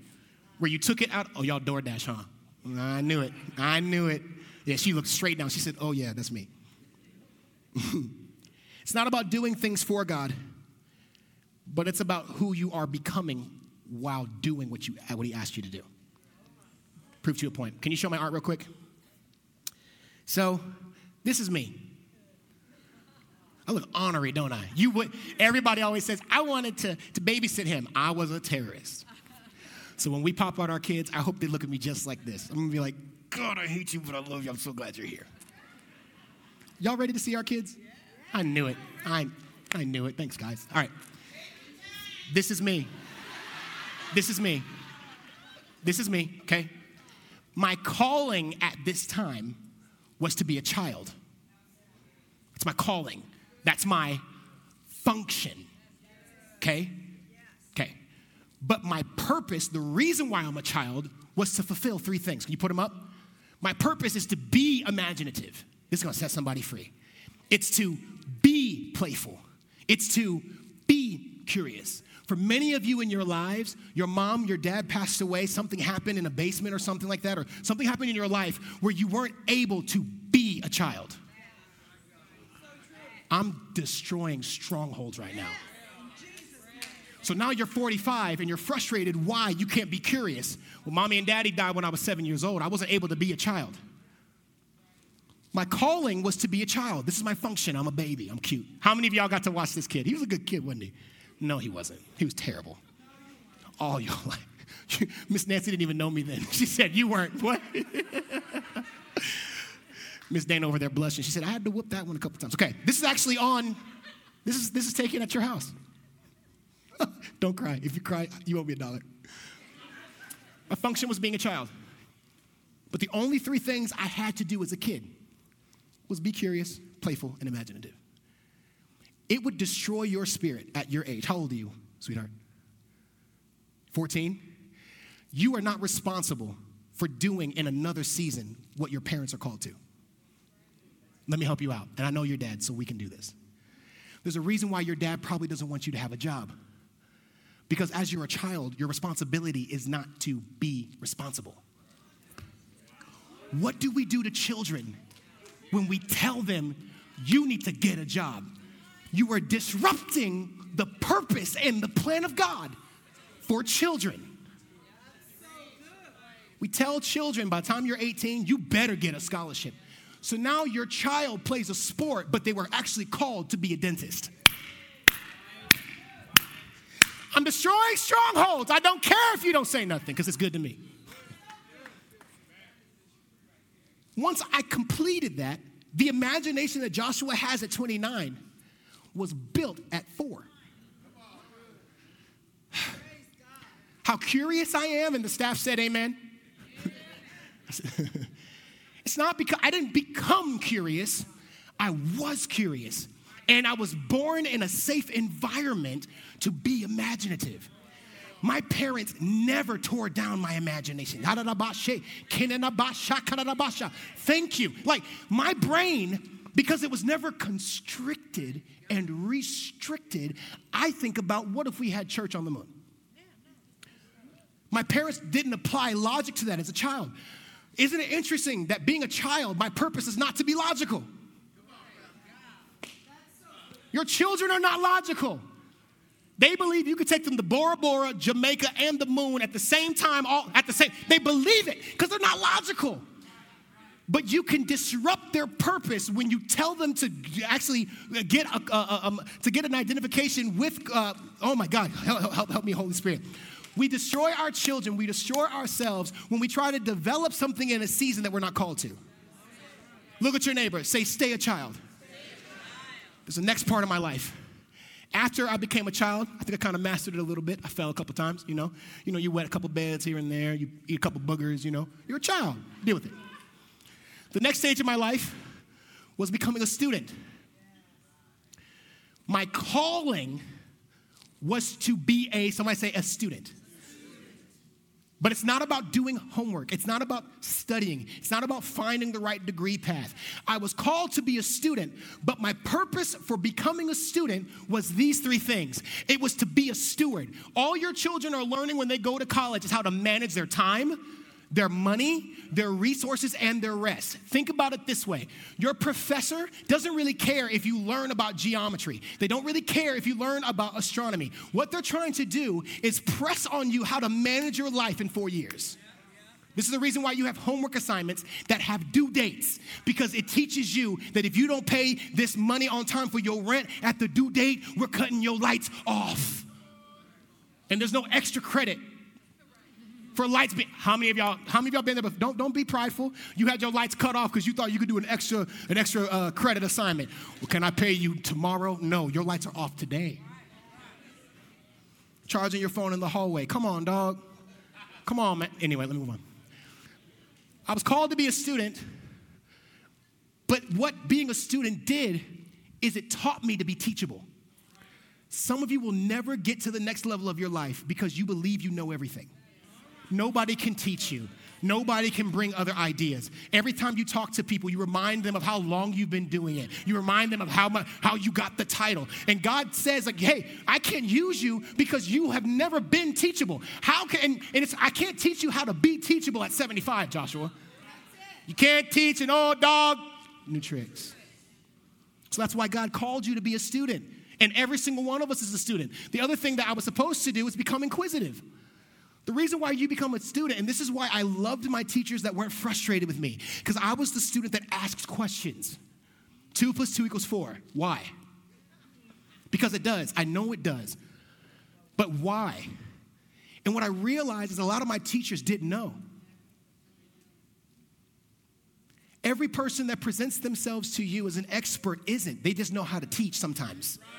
where you took it out? Oh, y'all DoorDash, huh? I knew it. I knew it. Yeah, she looked straight down. She said, oh, yeah, that's me. It's not about doing things for God, but it's about who you are becoming while doing what you what he asked you to do. Prove to a point. Can you show my art real quick? So, this is me. I look ornery, don't I? You would. Everybody always says, I wanted to, to babysit him. I was a terrorist. So when we pop out our kids, I hope they look at me just like this. I'm going to be like, God, I hate you, but I love you. I'm so glad you're here. Y'all ready to see our kids? I knew it. I, I knew it. Thanks, guys. All right. This is me. This is me. This is me, okay? My calling at this time was to be a child. That's my calling. That's my function, okay? Okay. But my purpose, the reason why I'm a child, was to fulfill three things. Can you put them up? My purpose is to be imaginative. This is going to set somebody free. It's to be playful. It's to be curious. For many of you in your lives, your mom, your dad passed away. Something happened in a basement or something like that. Or something happened in your life where you weren't able to be a child. I'm destroying strongholds right now. So now you're forty-five and you're frustrated why you can't be curious. Well, mommy and daddy died when I was seven years old. I wasn't able to be a child. My calling was to be a child. This is my function. I'm a baby. I'm cute. How many of y'all got to watch this kid? He was a good kid, wasn't he? No, he wasn't. He was terrible. All y'all like, Miss Nancy didn't even know me then. She said, you weren't. What? Miss Dana over there blushing. She said, I had to whoop that one a couple times. Okay, this is actually on, this is this is taken at your house. Don't cry. If you cry, you owe me a dollar. My function was being a child. But the only three things I had to do as a kid was be curious, playful, and imaginative. It would destroy your spirit at your age. How old are you, sweetheart? fourteen? You are not responsible for doing in another season what your parents are called to. Let me help you out. And I know your dad, so we can do this. There's a reason why your dad probably doesn't want you to have a job. Because as you're a child, your responsibility is not to be responsible. What do we do to children when we tell them, you need to get a job? You are disrupting the purpose and the plan of God for children. We tell children, by the time you're eighteen, you better get a scholarship. So now your child plays a sport, but they were actually called to be a dentist. I'm destroying strongholds. I don't care if you don't say nothing, because it's good to me. Once I completed that, the imagination that Joshua has at twenty-nine was built at four. How curious I am, and the staff said amen. It's not because I didn't become curious. I was curious. And I was born in a safe environment to be imaginative. My parents never tore down my imagination. Thank you. Like, my brain, because it was never constricted and restricted, I think about, what if we had church on the moon? My parents didn't apply logic to that as a child. Isn't it interesting that being a child, my purpose is not to be logical? Your children are not logical. They believe you could take them to Bora Bora, Jamaica, and the moon at the same time, all at the same. They believe it because they're not logical. But you can disrupt their purpose when you tell them to actually get a, a, a, um, to get an identification with, uh, oh my God, help, help, help me, Holy Spirit. We destroy our children, we destroy ourselves when we try to develop something in a season that we're not called to. Look at your neighbor, say, stay a child. Stay a child. It's the next part of my life. After I became a child, I think I kind of mastered it a little bit. I fell a couple times, you know. You know, you wet a couple beds here and there, you eat a couple boogers, you know. You're a child, deal with it. The next stage of my life was becoming a student. My calling was to be a, somebody say, a student. But it's not about doing homework. It's not about studying. It's not about finding the right degree path. I was called to be a student, but my purpose for becoming a student was these three things. It was to be a steward. All your children are learning when they go to college is how to manage their time, their money, their resources, and their rest. Think about it this way. Your professor doesn't really care if you learn about geometry. They don't really care if you learn about astronomy. What they're trying to do is press on you how to manage your life in four years. This is the reason why you have homework assignments that have due dates, because it teaches you that if you don't pay this money on time for your rent at the due date, we're cutting your lights off. And there's no extra credit for lights. Be- how many of y'all? How many of y'all been there? But don't don't be prideful. You had your lights cut off because you thought you could do an extra an extra uh, credit assignment. Well, can I pay you tomorrow? No, your lights are off today. Charging your phone in the hallway. Come on, dog. Come on, man. Anyway, let me move on. I was called to be a student, but what being a student did is it taught me to be teachable. Some of you will never get to the next level of your life because you believe you know everything. Nobody can teach you. Nobody can bring other ideas. Every time you talk to people, you remind them of how long you've been doing it. You remind them of how much, how you got the title. And God says, like, hey, I can't use you because you have never been teachable. How can, and, and it's, I can't teach you how to be teachable at seventy-five, Joshua. You can't teach an old dog new tricks. So that's why God called you to be a student. And every single one of us is a student. The other thing that I was supposed to do is become inquisitive. The reason why you become a student, and this is why I loved my teachers that weren't frustrated with me, because I was the student that asked questions. Two plus two equals four. Why? Because it does. I know it does. But why? And what I realized is a lot of my teachers didn't know. Every person that presents themselves to you as an expert isn't. They just know how to teach sometimes. Right.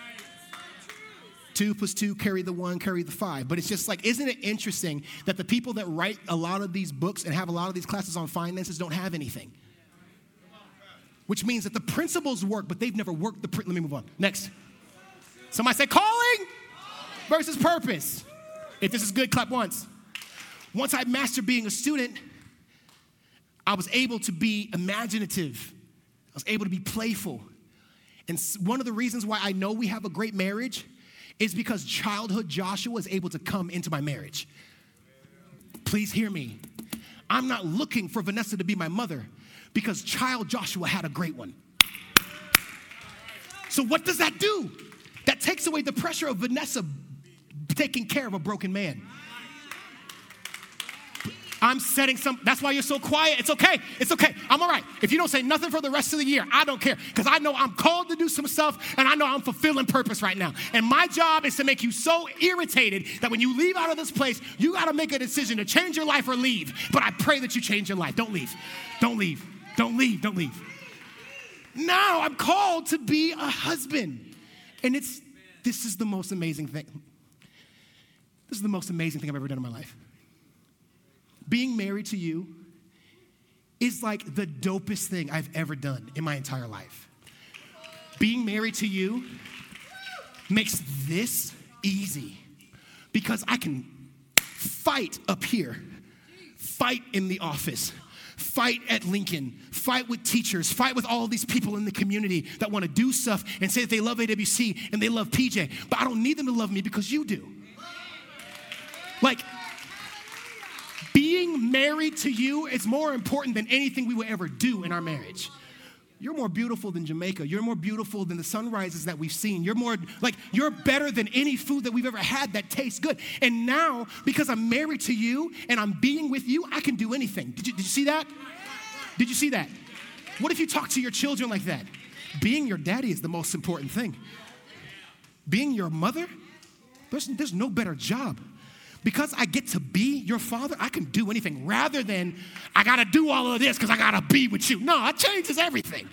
Two plus two, carry the one, carry the five. But it's just like, isn't it interesting that the people that write a lot of these books and have a lot of these classes on finances don't have anything? Which means that the principles work, but they've never worked the... Pr- Let me move on. Next. Somebody say calling versus purpose. If this is good, clap once. Once I mastered being a student, I was able to be imaginative. I was able to be playful. And one of the reasons why I know we have a great marriage is because childhood Joshua is able to come into my marriage. Please hear me. I'm not looking for Vanessa to be my mother because child Joshua had a great one. So what does that do? That takes away the pressure of Vanessa taking care of a broken man. I'm setting some, that's why you're so quiet. It's okay. It's okay. I'm all right. If you don't say nothing for the rest of the year, I don't care. Because I know I'm called to do some stuff and I know I'm fulfilling purpose right now. And my job is to make you so irritated that when you leave out of this place, you got to make a decision to change your life or leave. But I pray that you change your life. Don't leave. Don't leave. Don't leave. Don't leave. Now I'm called to be a husband. And it's, this is the most amazing thing. This is the most amazing thing I've ever done in my life. Being married to you is like the dopest thing I've ever done in my entire life. Being married to you makes this easy because I can fight up here, fight in the office, fight at Lincoln, fight with teachers, fight with all these people in the community that want to do stuff and say that they love A W C and they love P J, but I don't need them to love me because you do. Like, being married to you is more important than anything we would ever do in our marriage. You're more beautiful than Jamaica. You're more beautiful than the sunrises that we've seen. You're more, like, you're better than any food that we've ever had that tastes good. And now, because I'm married to you and I'm being with you, I can do anything. Did you, did you see that? Did you see that? What if you talk to your children like that? Being your daddy is the most important thing. Being your mother, there's, there's no better job. Because I get to be your father, I can do anything rather than I got to do all of this because I got to be with you. No, it changes everything.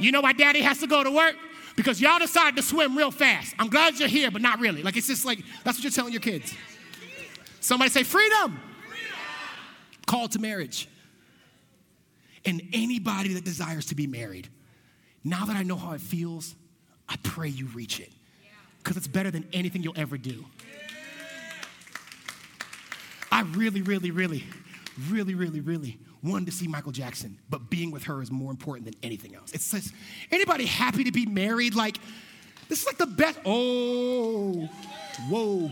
You know why daddy has to go to work? Because y'all decided to swim real fast. I'm glad you're here, but not really. Like, it's just like, that's what you're telling your kids. Somebody say freedom. Freedom. Called to marriage. And anybody that desires to be married, now that I know how it feels, I pray you reach it. Because it's better than anything you'll ever do. I really, really, really, really, really, really wanted to see Michael Jackson, but being with her is more important than anything else. It's just, anybody happy to be married? Like, this is like the best. Oh, whoa.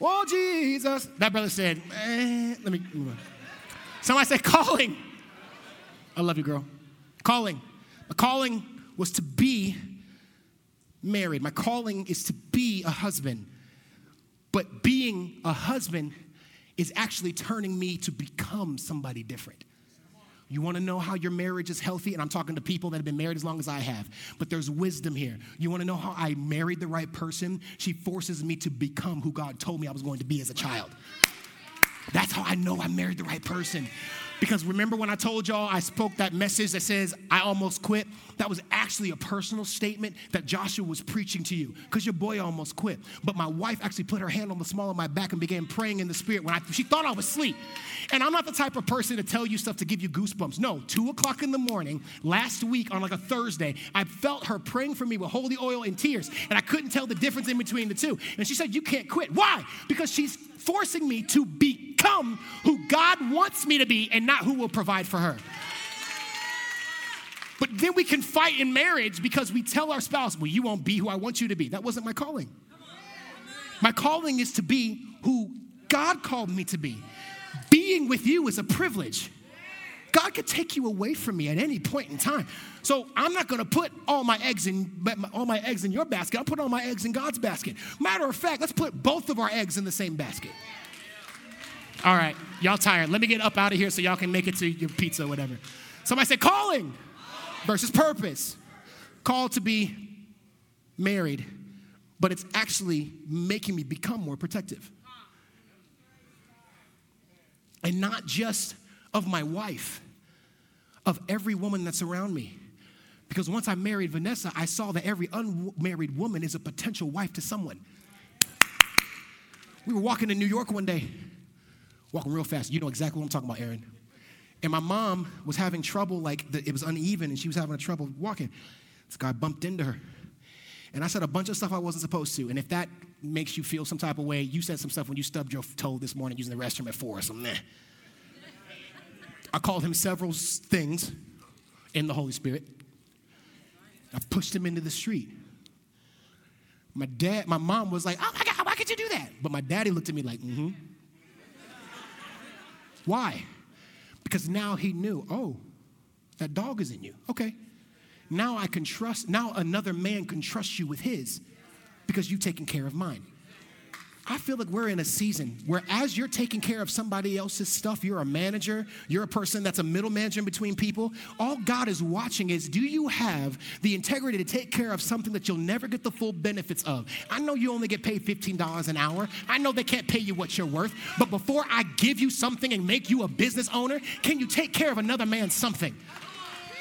Oh, Jesus. That brother said, eh, let me move on. Somebody said calling. I love you, girl. Calling. My calling was to be married. My calling is to be a husband. But being a husband is actually turning me to become somebody different. You want to know how your marriage is healthy? And I'm talking to people that have been married as long as I have. But there's wisdom here. You want to know how I married the right person? She forces me to become who God told me I was going to be as a child. That's how I know I married the right person. Because remember when I told y'all I spoke that message that says, I almost quit? That was actually a personal statement that Joshua was preaching to you. Because your boy almost quit. But my wife actually put her hand on the small of my back and began praying in the spirit when I, she thought I was asleep. And I'm not the type of person to tell you stuff to give you goosebumps. No, two o'clock in the morning, last week on like a Thursday, I felt her praying for me with holy oil and tears. And I couldn't tell the difference in between the two. And she said, you can't quit. Why? Because she's forcing me to become who God wants me to be and not who will provide for her. But then we can fight in marriage because we tell our spouse, well, you won't be who I want you to be. That wasn't my calling. My calling is to be who God called me to be. Being with you is a privilege. God could take you away from me at any point in time. So I'm not going to put all my eggs in all my eggs in your basket. I'll put all my eggs in God's basket. Matter of fact, let's put both of our eggs in the same basket. All right, y'all tired. Let me get up out of here so y'all can make it to your pizza or whatever. Somebody said calling versus purpose. Called to be married, but it's actually making me become more protective. And not just of my wife, of every woman that's around me. Because once I married Vanessa, I saw that every unmarried woman is a potential wife to someone. We were walking in New York one day, walking real fast. You know exactly what I'm talking about, Aaron. And my mom was having trouble, like the, it was uneven, and she was having trouble walking. This guy bumped into her. And I said a bunch of stuff I wasn't supposed to. And if that makes you feel some type of way. You said some stuff when you stubbed your toe this morning using the restroom at four or something. I called him several things in the Holy Spirit. I pushed him into the street. My dad, my mom was like, oh my God, why could you do that? But my daddy looked at me like, mm-hmm. Why? Because now he knew, oh, that dog is in you. Okay. Now I can trust, now another man can trust you with his because you've taken care of mine. I feel like we're in a season where as you're taking care of somebody else's stuff, you're a manager, you're a person that's a middle manager in between people. All God is watching is, do you have the integrity to take care of something that you'll never get the full benefits of? I know you only get paid fifteen dollars an hour. I know they can't pay you what you're worth. But before I give you something and make you a business owner, can you take care of another man's something?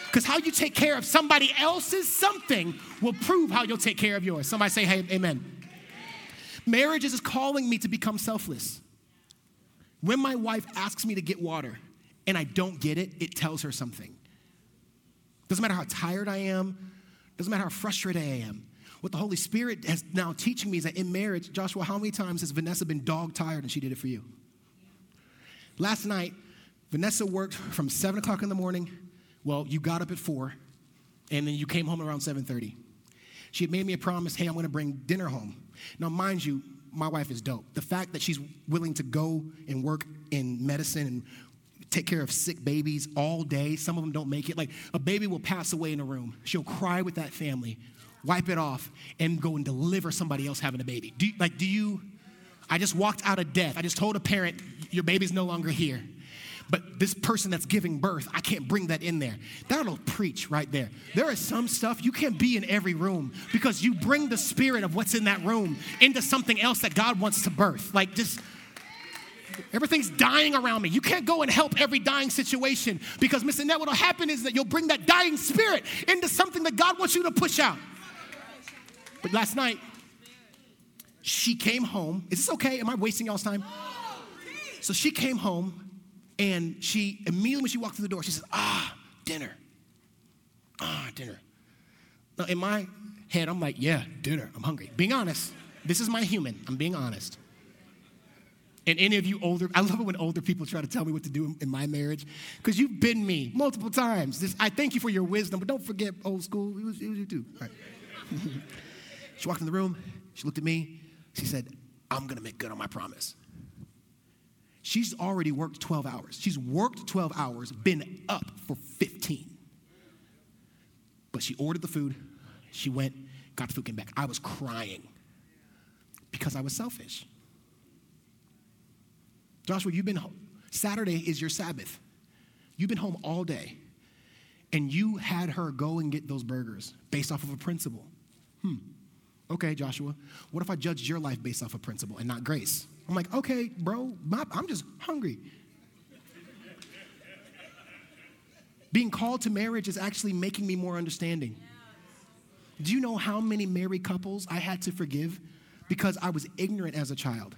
Because how you take care of somebody else's something will prove how you'll take care of yours. Somebody say, hey, amen. Marriage is calling me to become selfless. When my wife asks me to get water and I don't get it, it tells her something. Doesn't matter how tired I am. Doesn't matter how frustrated I am. What the Holy Spirit has now teaching me is that in marriage, Joshua, how many times has Vanessa been dog tired and she did it for you? Last night, Vanessa worked from seven o'clock in the morning. Well, you got up at four and then you came home around seven thirty. She had made me a promise, hey, I'm going to bring dinner home. Now, mind you, my wife is dope. The fact that she's willing to go and work in medicine and take care of sick babies all day. Some of them don't make it. Like, a baby will pass away in a room. She'll cry with that family, wipe it off, and go and deliver somebody else having a baby. Do you, like, do you, I just walked out of death. I just told a parent, your baby's no longer here. But this person that's giving birth, I can't bring that in there. That'll preach right there. There is some stuff you can't be in every room because you bring the spirit of what's in that room into something else that God wants to birth. Like, just everything's dying around me. You can't go and help every dying situation because, Miss Annette, what'll happen is that you'll bring that dying spirit into something that God wants you to push out. But last night, she came home. Is this okay? Am I wasting y'all's time? So she came home. And she, immediately when she walked through the door, she says, ah, dinner. Ah, dinner. Now, in my head, I'm like, yeah, dinner. I'm hungry. Being honest, this is my human. I'm being honest. And any of you older, I love it when older people try to tell me what to do in my marriage. Because you've been me multiple times. This, I thank you for your wisdom, but don't forget old school. It was, it was you too. All right. She walked in the room. She looked at me. She said, I'm going to make good on my promise. She's already worked twelve hours. She's worked twelve hours, been up for fifteen. But she ordered the food. She went, got the food, came back. I was crying because I was selfish. Joshua, you've been home. Saturday is your Sabbath. You've been home all day. And you had her go and get those burgers based off of a principle. Hmm. Okay, Joshua, what if I judged your life based off of principle and not grace? I'm like, okay, bro, my, I'm just hungry. Being called to marriage is actually making me more understanding. Do you know how many married couples I had to forgive because I was ignorant as a child?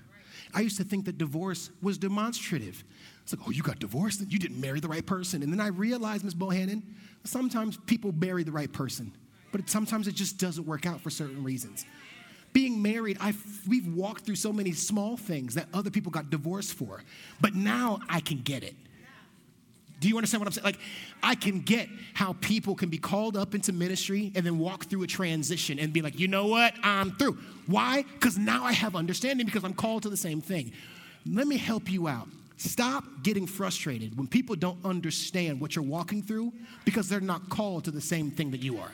I used to think that divorce was demonstrative. It's like, oh, you got divorced? You didn't marry the right person. And then I realized, Miz Bohannon, sometimes people marry the right person, but sometimes it just doesn't work out for certain reasons. Being married, I've, we've walked through so many small things that other people got divorced for. But now I can get it. Do you understand what I'm saying? Like, I can get how people can be called up into ministry and then walk through a transition and be like, you know what? I'm through. Why? Because now I have understanding because I'm called to the same thing. Let me help you out. Stop getting frustrated when people don't understand what you're walking through because they're not called to the same thing that you are.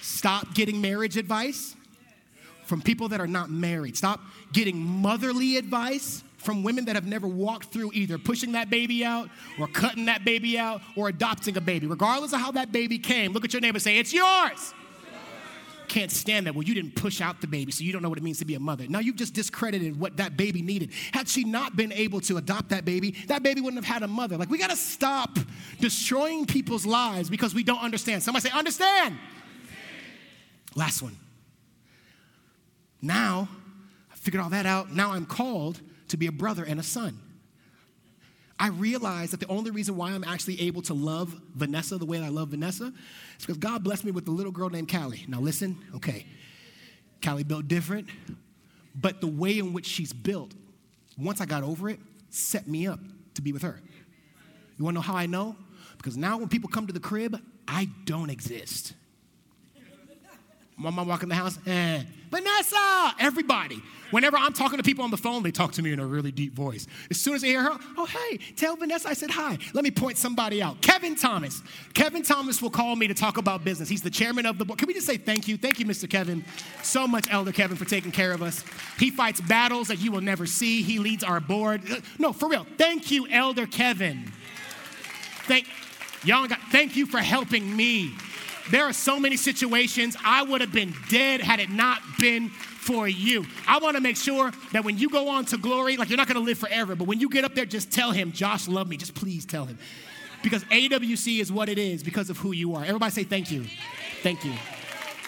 Stop getting marriage advice from people that are not married. Stop getting motherly advice from women that have never walked through either pushing that baby out or cutting that baby out or adopting a baby. Regardless of how that baby came, look at your neighbor and say, it's yours. Can't stand that. Well, you didn't push out the baby, so you don't know what it means to be a mother. Now you've just discredited what that baby needed. Had she not been able to adopt that baby, that baby wouldn't have had a mother. Like, we got to stop destroying people's lives because we don't understand. Somebody say, understand. Last one. Now, I figured all that out. Now I'm called to be a brother and a son. I realized that the only reason why I'm actually able to love Vanessa the way that I love Vanessa is because God blessed me with a little girl named Callie. Now listen, okay, Callie built different, but the way in which she's built, once I got over it, set me up to be with her. You want to know how I know? Because now when people come to the crib, I don't exist. My mom walk in the house, eh, Vanessa, everybody. Whenever I'm talking to people on the phone, they talk to me in a really deep voice. As soon as they hear her, oh, hey, tell Vanessa I said hi. Let me point somebody out. Kevin Thomas. Kevin Thomas will call me to talk about business. He's the chairman of the board. Can we just say thank you? Thank you, Mister Kevin, so much, Elder Kevin, for taking care of us. He fights battles that you will never see. He leads our board. No, for real, thank you, Elder Kevin. Thank y'all. Got, thank you for helping me. There are so many situations I would have been dead had it not been for you. I want to make sure that when you go on to glory, like you're not going to live forever, but when you get up there, just tell him, Josh, love me. Just please tell him. Because A W C is what it is because of who you are. Everybody say thank you. Thank you.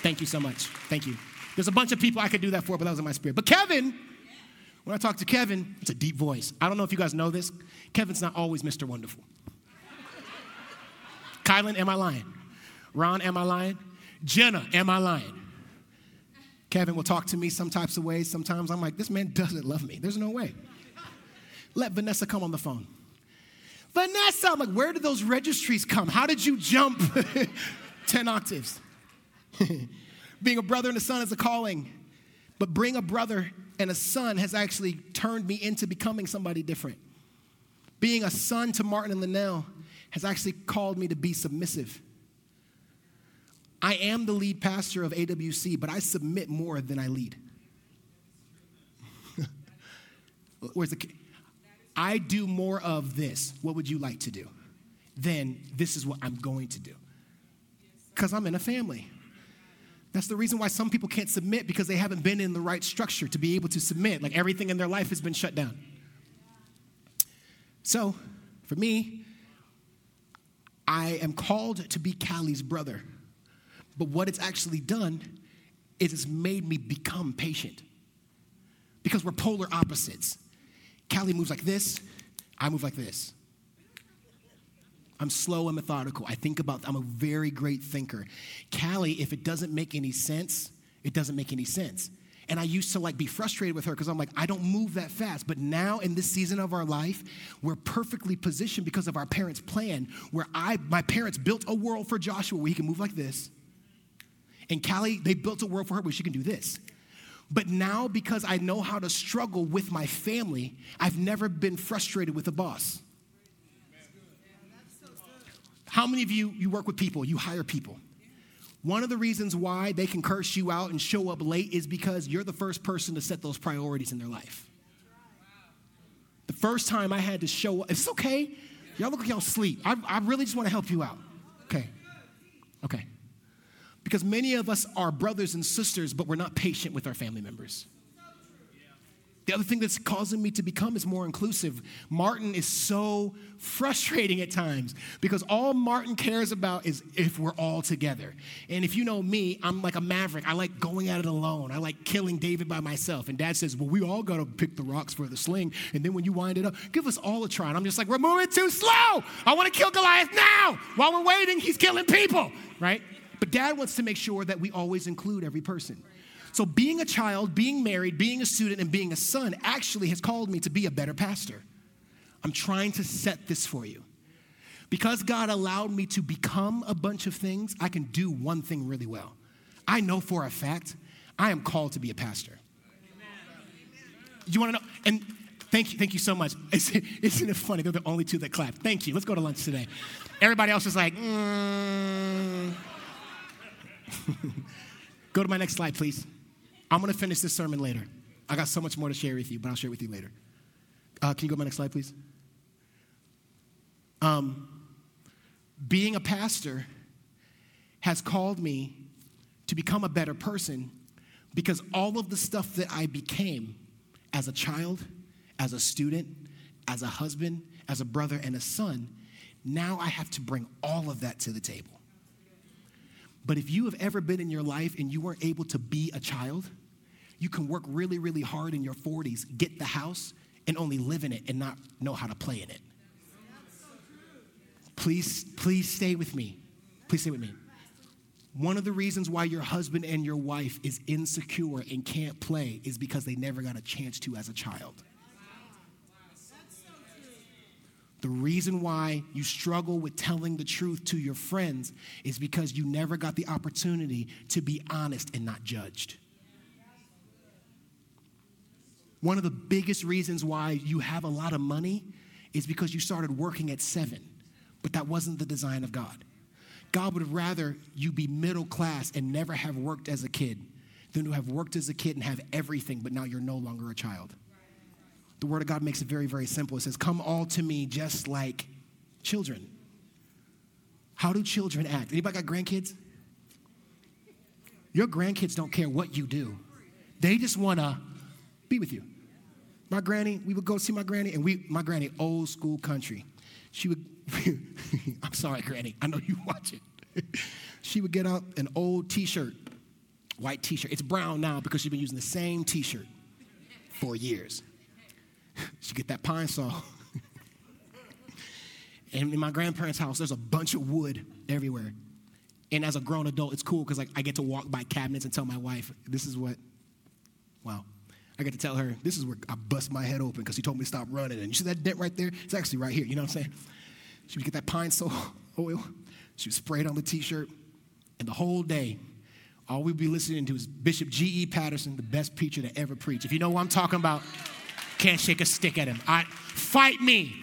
Thank you so much. Thank you. There's a bunch of people I could do that for, but that was in my spirit. But Kevin, when I talk to Kevin, it's a deep voice. I don't know if you guys know this. Kevin's not always Mister Wonderful. Kylan, am I lying? Ron, am I lying? Jenna, am I lying? Kevin will talk to me some types of ways. Sometimes I'm like, this man doesn't love me. There's no way. Let Vanessa come on the phone. Vanessa, I'm like, where did those registries come? How did you jump ten octaves? Being a brother and a son is a calling. But bring a brother and a son has actually turned me into becoming somebody different. Being a son to Martin and Linnell has actually called me to be submissive. I am the lead pastor of A W C, but I submit more than I lead. Where's the? I do more of this. What would you like to do? Then this is what I'm going to do. Because I'm in a family. That's the reason why some people can't submit because they haven't been in the right structure to be able to submit. Like everything in their life has been shut down. So, for me, I am called to be Callie's brother. But what it's actually done is it's made me become patient because we're polar opposites. Callie moves like this. I move like this. I'm slow and methodical. I think about, I'm a very great thinker. Callie, if it doesn't make any sense, it doesn't make any sense. And I used to like be frustrated with her because I'm like, I don't move that fast. But now in this season of our life, we're perfectly positioned because of our parents' plan where I, my parents built a world for Joshua where he can move like this. And Callie, they built a world for her where she can do this. But now, because I know how to struggle with my family, I've never been frustrated with a boss. How many of you, you work with people, you hire people? One of the reasons why they can curse you out and show up late is because you're the first person to set those priorities in their life. The first time I had to show up, it's okay. Y'all look like y'all sleep. I, I really just want to help you out. Okay. Okay. Because many of us are brothers and sisters, but we're not patient with our family members. The other thing that's causing me to become is more inclusive. Martin is so frustrating at times because all Martin cares about is if we're all together. And if you know me, I'm like a maverick. I like going at it alone. I like killing David by myself. And Dad says, well, we all got to pick the rocks for the sling. And then when you wind it up, give us all a try. And I'm just like, we're moving too slow. I want to kill Goliath now. While we're waiting, he's killing people, right? But Dad wants to make sure that we always include every person. So being a child, being married, being a student, and being a son actually has called me to be a better pastor. I'm trying to set this for you. Because God allowed me to become a bunch of things, I can do one thing really well. I know for a fact I am called to be a pastor. Amen. You want to know? And thank you, thank you so much. Isn't it funny? They're the only two that clap. Thank you. Let's go to lunch today. Everybody else is like, mm. Go to my next slide, please. I'm going to finish this sermon later. I got so much more to share with you, but I'll share it with you later. Uh, can you go to my next slide, please? Um, being a pastor has called me to become a better person because all of the stuff that I became as a child, as a student, as a husband, as a brother and a son, now I have to bring all of that to the table. But if you have ever been in your life and you weren't able to be a child, you can work really, really hard in your forties, get the house, and only live in it and not know how to play in it. Please, please stay with me. Please stay with me. One of the reasons why your husband and your wife is insecure and can't play is because they never got a chance to as a child. The reason why you struggle with telling the truth to your friends is because you never got the opportunity to be honest and not judged. One of the biggest reasons why you have a lot of money is because you started working at seven, but that wasn't the design of God. God would rather you be middle class and never have worked as a kid than to have worked as a kid and have everything, but now you're no longer a child. The Word of God makes it very, very simple. It says, come all to me just like children. How do children act? Anybody got grandkids? Your grandkids don't care what you do. They just want to be with you. My granny, we would go see my granny, and we, my granny, old school country. She would, I'm sorry, granny, I know you watch it. She would get up an old T-shirt, white T-shirt. It's brown now because she's been using the same T-shirt for years. She get that pine saw. And in my grandparents' house, there's a bunch of wood everywhere. And as a grown adult, it's cool because like I get to walk by cabinets and tell my wife, this is what, wow. I get to tell her, this is where I bust my head open because she told me to stop running. And you see that dent right there? It's actually right here, you know what I'm saying? She would get that pine saw oil. She would spray it on the T-shirt. And the whole day, all we'd be listening to is Bishop G E Patterson, the best preacher to ever preach. If you know what I'm talking about, can't shake a stick at him. I fight me.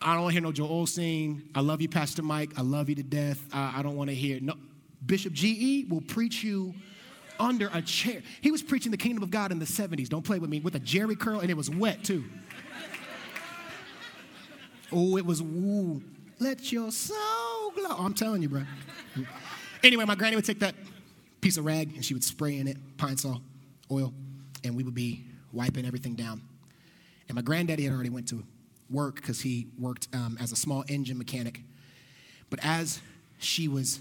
I don't want to hear no Joel Osteen. I love you, Pastor Mike. I love you to death. I, I don't want to hear no. Bishop G E will preach you under a chair. He was preaching the kingdom of God in the seventies. Don't play with me. With a jerry curl, and it was wet too. Oh, it was woo. Let your soul glow. Oh, I'm telling you, bro. Anyway, my granny would take that piece of rag and she would spray in it pine saw oil, and we would be wiping everything down. And my granddaddy had already went to work because he worked um, as a small engine mechanic. But as she was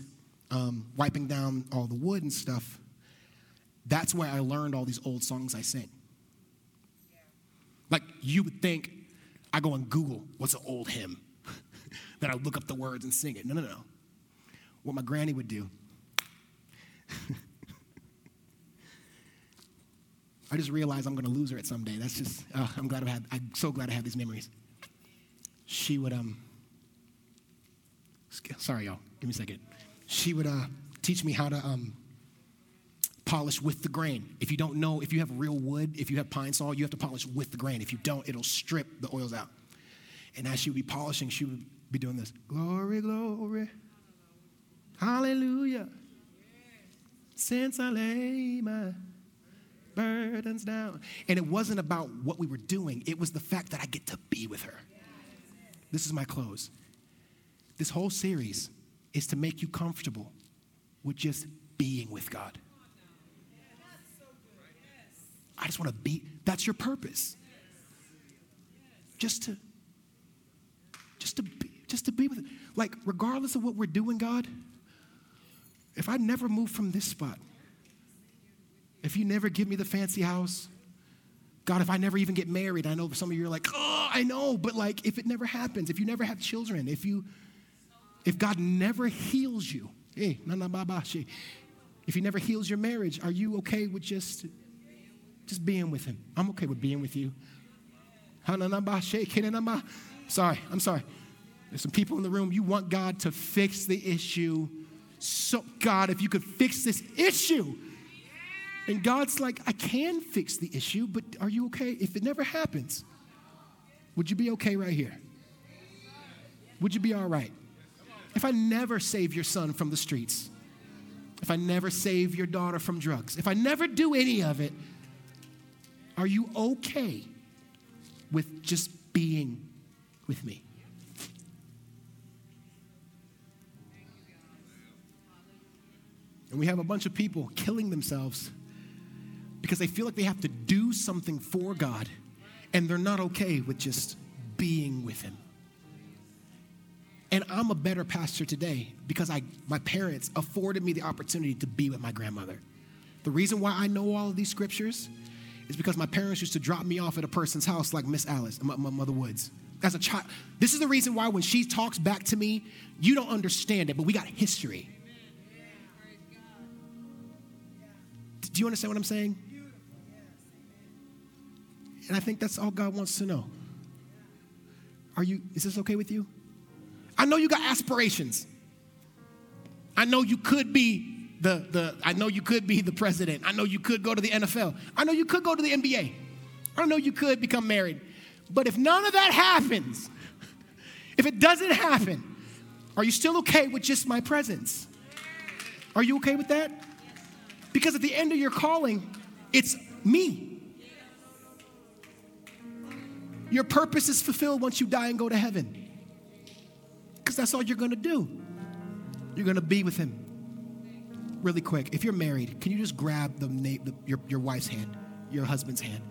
um, wiping down all the wood and stuff, that's where I learned all these old songs I sing. Yeah. Like you would think, I go on Google, what's an old hymn? That I would look up the words and sing it. No, no, no. What my granny would do, I just realized I'm going to lose her at some day. That's just, uh, I'm glad I have, I'm so glad I have these memories. She would, um, sorry, y'all. Give me a second. She would uh, teach me how to um, polish with the grain. If you don't know, if you have real wood, if you have pine saw, you have to polish with the grain. If you don't, it'll strip the oils out. And as she would be polishing, she would be doing this. Glory, glory. Hallelujah. Since I lay my burdens down. And it wasn't about what we were doing. It was the fact that I get to be with her. This is my close. This whole series is to make you comfortable with just being with God. I just want to be. That's your purpose. Just to, just to be, just to be with. Like regardless of what we're doing, God. If I never move from this spot. If you never give me the fancy house, God, if I never even get married, I know some of you are like, oh, I know, but like if it never happens, if you never have children, if you, if God never heals you, hey, na na ba ba she, if He never heals your marriage, are you okay with just, just being with Him? I'm okay with being with you. Ha na na ba she, ke na na ma. Sorry, I'm sorry. There's some people in the room. You want God to fix the issue. So God, if you could fix this issue. And God's like, I can fix the issue, but are you okay? If it never happens, would you be okay right here? Would you be all right? If I never save your son from the streets, if I never save your daughter from drugs, if I never do any of it, are you okay with just being with me? And we have a bunch of people killing themselves because they feel like they have to do something for God, and they're not okay with just being with Him. And I'm a better pastor today because I, my parents afforded me the opportunity to be with my grandmother. The reason why I know all of these scriptures is because my parents used to drop me off at a person's house like Miss Alice, my, my mother Woods. as a child. This is the reason why when she talks back to me, you don't understand it, but we got history. Do you understand what I'm saying? And I think that's all God wants to know. Are you, is this okay with you? I know you got aspirations. I know you could be the, the, I know you could be the president. I know you could go to the N F L. I know you could go to the N B A. I know you could become married. But if none of that happens, if it doesn't happen, are you still okay with just my presence? Are you okay with that? Because at the end of your calling, it's me. Your purpose is fulfilled once you die and go to heaven. Because that's all you're going to do. You're going to be with him. Really quick, if you're married, can you just grab the, the your, your wife's hand, your husband's hand?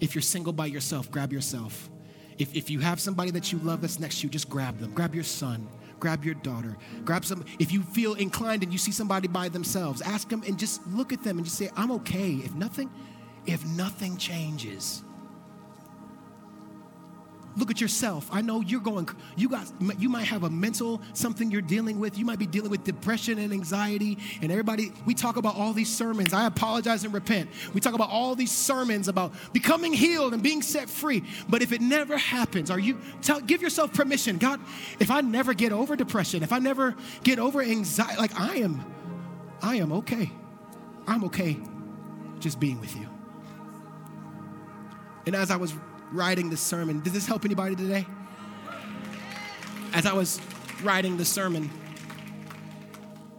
If you're single by yourself, grab yourself. If, if you have somebody that you love that's next to you, just grab them. Grab your son. Grab your daughter. Grab some. If you feel inclined and you see somebody by themselves, ask them and just look at them and just say, I'm okay. If nothing, if nothing changes, look at yourself. I know you're going, you got, you might have a mental, something you're dealing with. You might be dealing with depression and anxiety. And everybody, we talk about all these sermons. I apologize and repent. We talk about all these sermons about becoming healed and being set free. But if it never happens, are you, tell, give yourself permission. God, if I never get over depression, if I never get over anxiety, like I am, I am okay. I'm okay just being with you. And as I was writing this sermon. Did this help anybody today? As I was writing the sermon,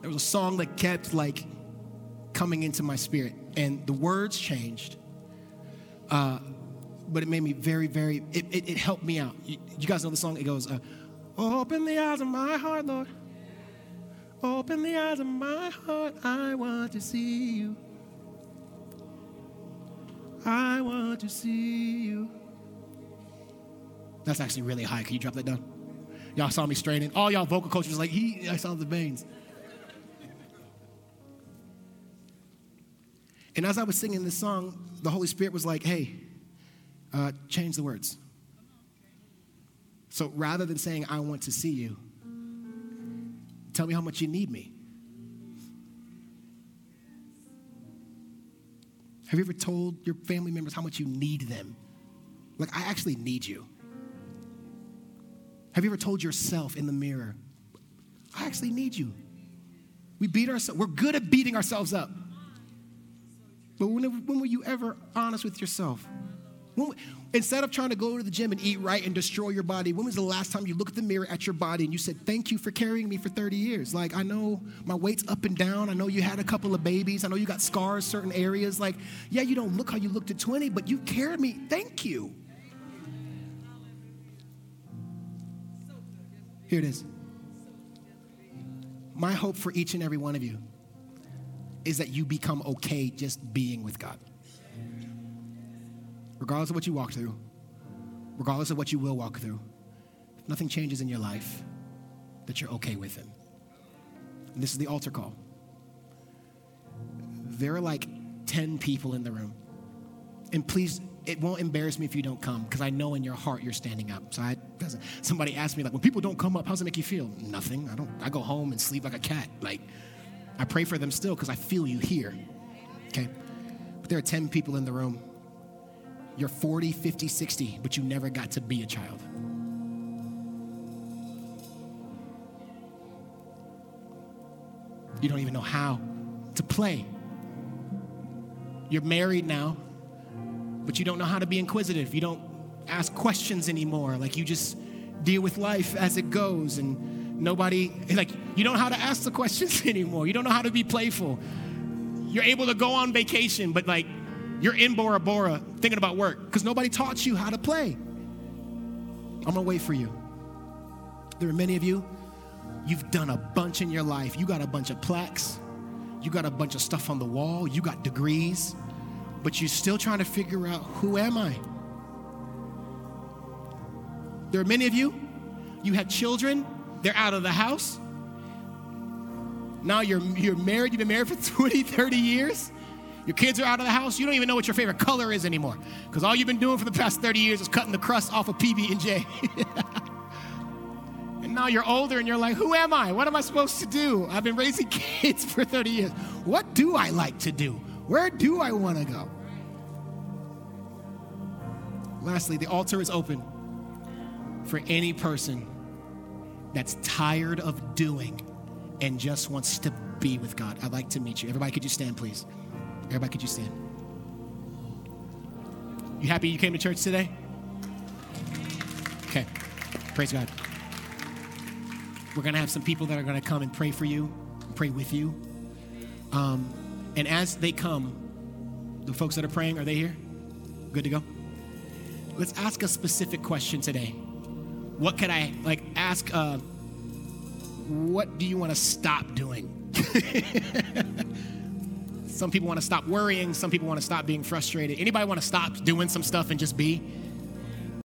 there was a song that kept like coming into my spirit, and the words changed. Uh, but it made me very, very. It, it, it helped me out. You, you guys know the song. It goes, uh, "Open the eyes of my heart, Lord. Open the eyes of my heart. I want to see you. I want to see you." That's actually really high. Can you drop that down? Y'all saw me straining. All y'all vocal coaches was like, he, I saw the veins. And as I was singing this song, the Holy Spirit was like, hey, uh, change the words. So rather than saying, I want to see you, tell me how much you need me. Have you ever told your family members how much you need them? Like, I actually need you. Have you ever told yourself in the mirror, I actually need you? We beat ourselves. We're good at beating ourselves up. But when, when were you ever honest with yourself? When, instead of trying to go to the gym and eat right and destroy your body, when was the last time you looked at the mirror at your body and you said, thank you for carrying me for thirty years? Like, I know my weight's up and down. I know you had a couple of babies. I know you got scars, certain areas. Like, yeah, you don't look how you looked at twenty, but you carried me. Thank you. Here it is. My hope for each and every one of you is that you become okay just being with God. Regardless of what you walk through, regardless of what you will walk through, if nothing changes in your life, that you're okay with Him. And this is the altar call. There are like ten people in the room. And please, it won't embarrass me if you don't come, because I know in your heart you're standing up. So I doesn't. Somebody asked me, like, when people don't come up, how does it make you feel? Nothing. I don't. I go home and sleep like a cat. Like, I pray for them still because I feel you here. Okay? But there are ten people in the room. You're forty, fifty, sixty, but you never got to be a child. You don't even know how to play. You're married now. But you don't know how to be inquisitive. You don't ask questions anymore. Like, you just deal with life as it goes. And nobody, like, you don't know how to ask the questions anymore. You don't know how to be playful. You're able to go on vacation, but, like, you're in Bora Bora thinking about work because nobody taught you how to play. I'm going to wait for you. There are many of you, you've done a bunch in your life. You got a bunch of plaques. You got a bunch of stuff on the wall. You got degrees. But you're still trying to figure out, who am I? There are many of you, you have children, they're out of the house. Now you're, you're married, you've been married for twenty, thirty years. Your kids are out of the house. You don't even know what your favorite color is anymore because all you've been doing for the past thirty years is cutting the crust off of P B and J. And now you're older and you're like, who am I? What am I supposed to do? I've been raising kids for thirty years. What do I like to do? Where do I want to go? Lastly, the altar is open for any person that's tired of doing and just wants to be with God. I'd like to meet you. Everybody, could you stand, please? Everybody, could you stand? You happy you came to church today? Okay. Praise God. We're going to have some people that are going to come and pray for you, pray with you. Um, and as they come, the folks that are praying, are they here? Good to go? Let's ask a specific question today. What could I, like, ask, uh, what do you want to stop doing? Some people want to stop worrying. Some people want to stop being frustrated. Anybody want to stop doing some stuff and just be?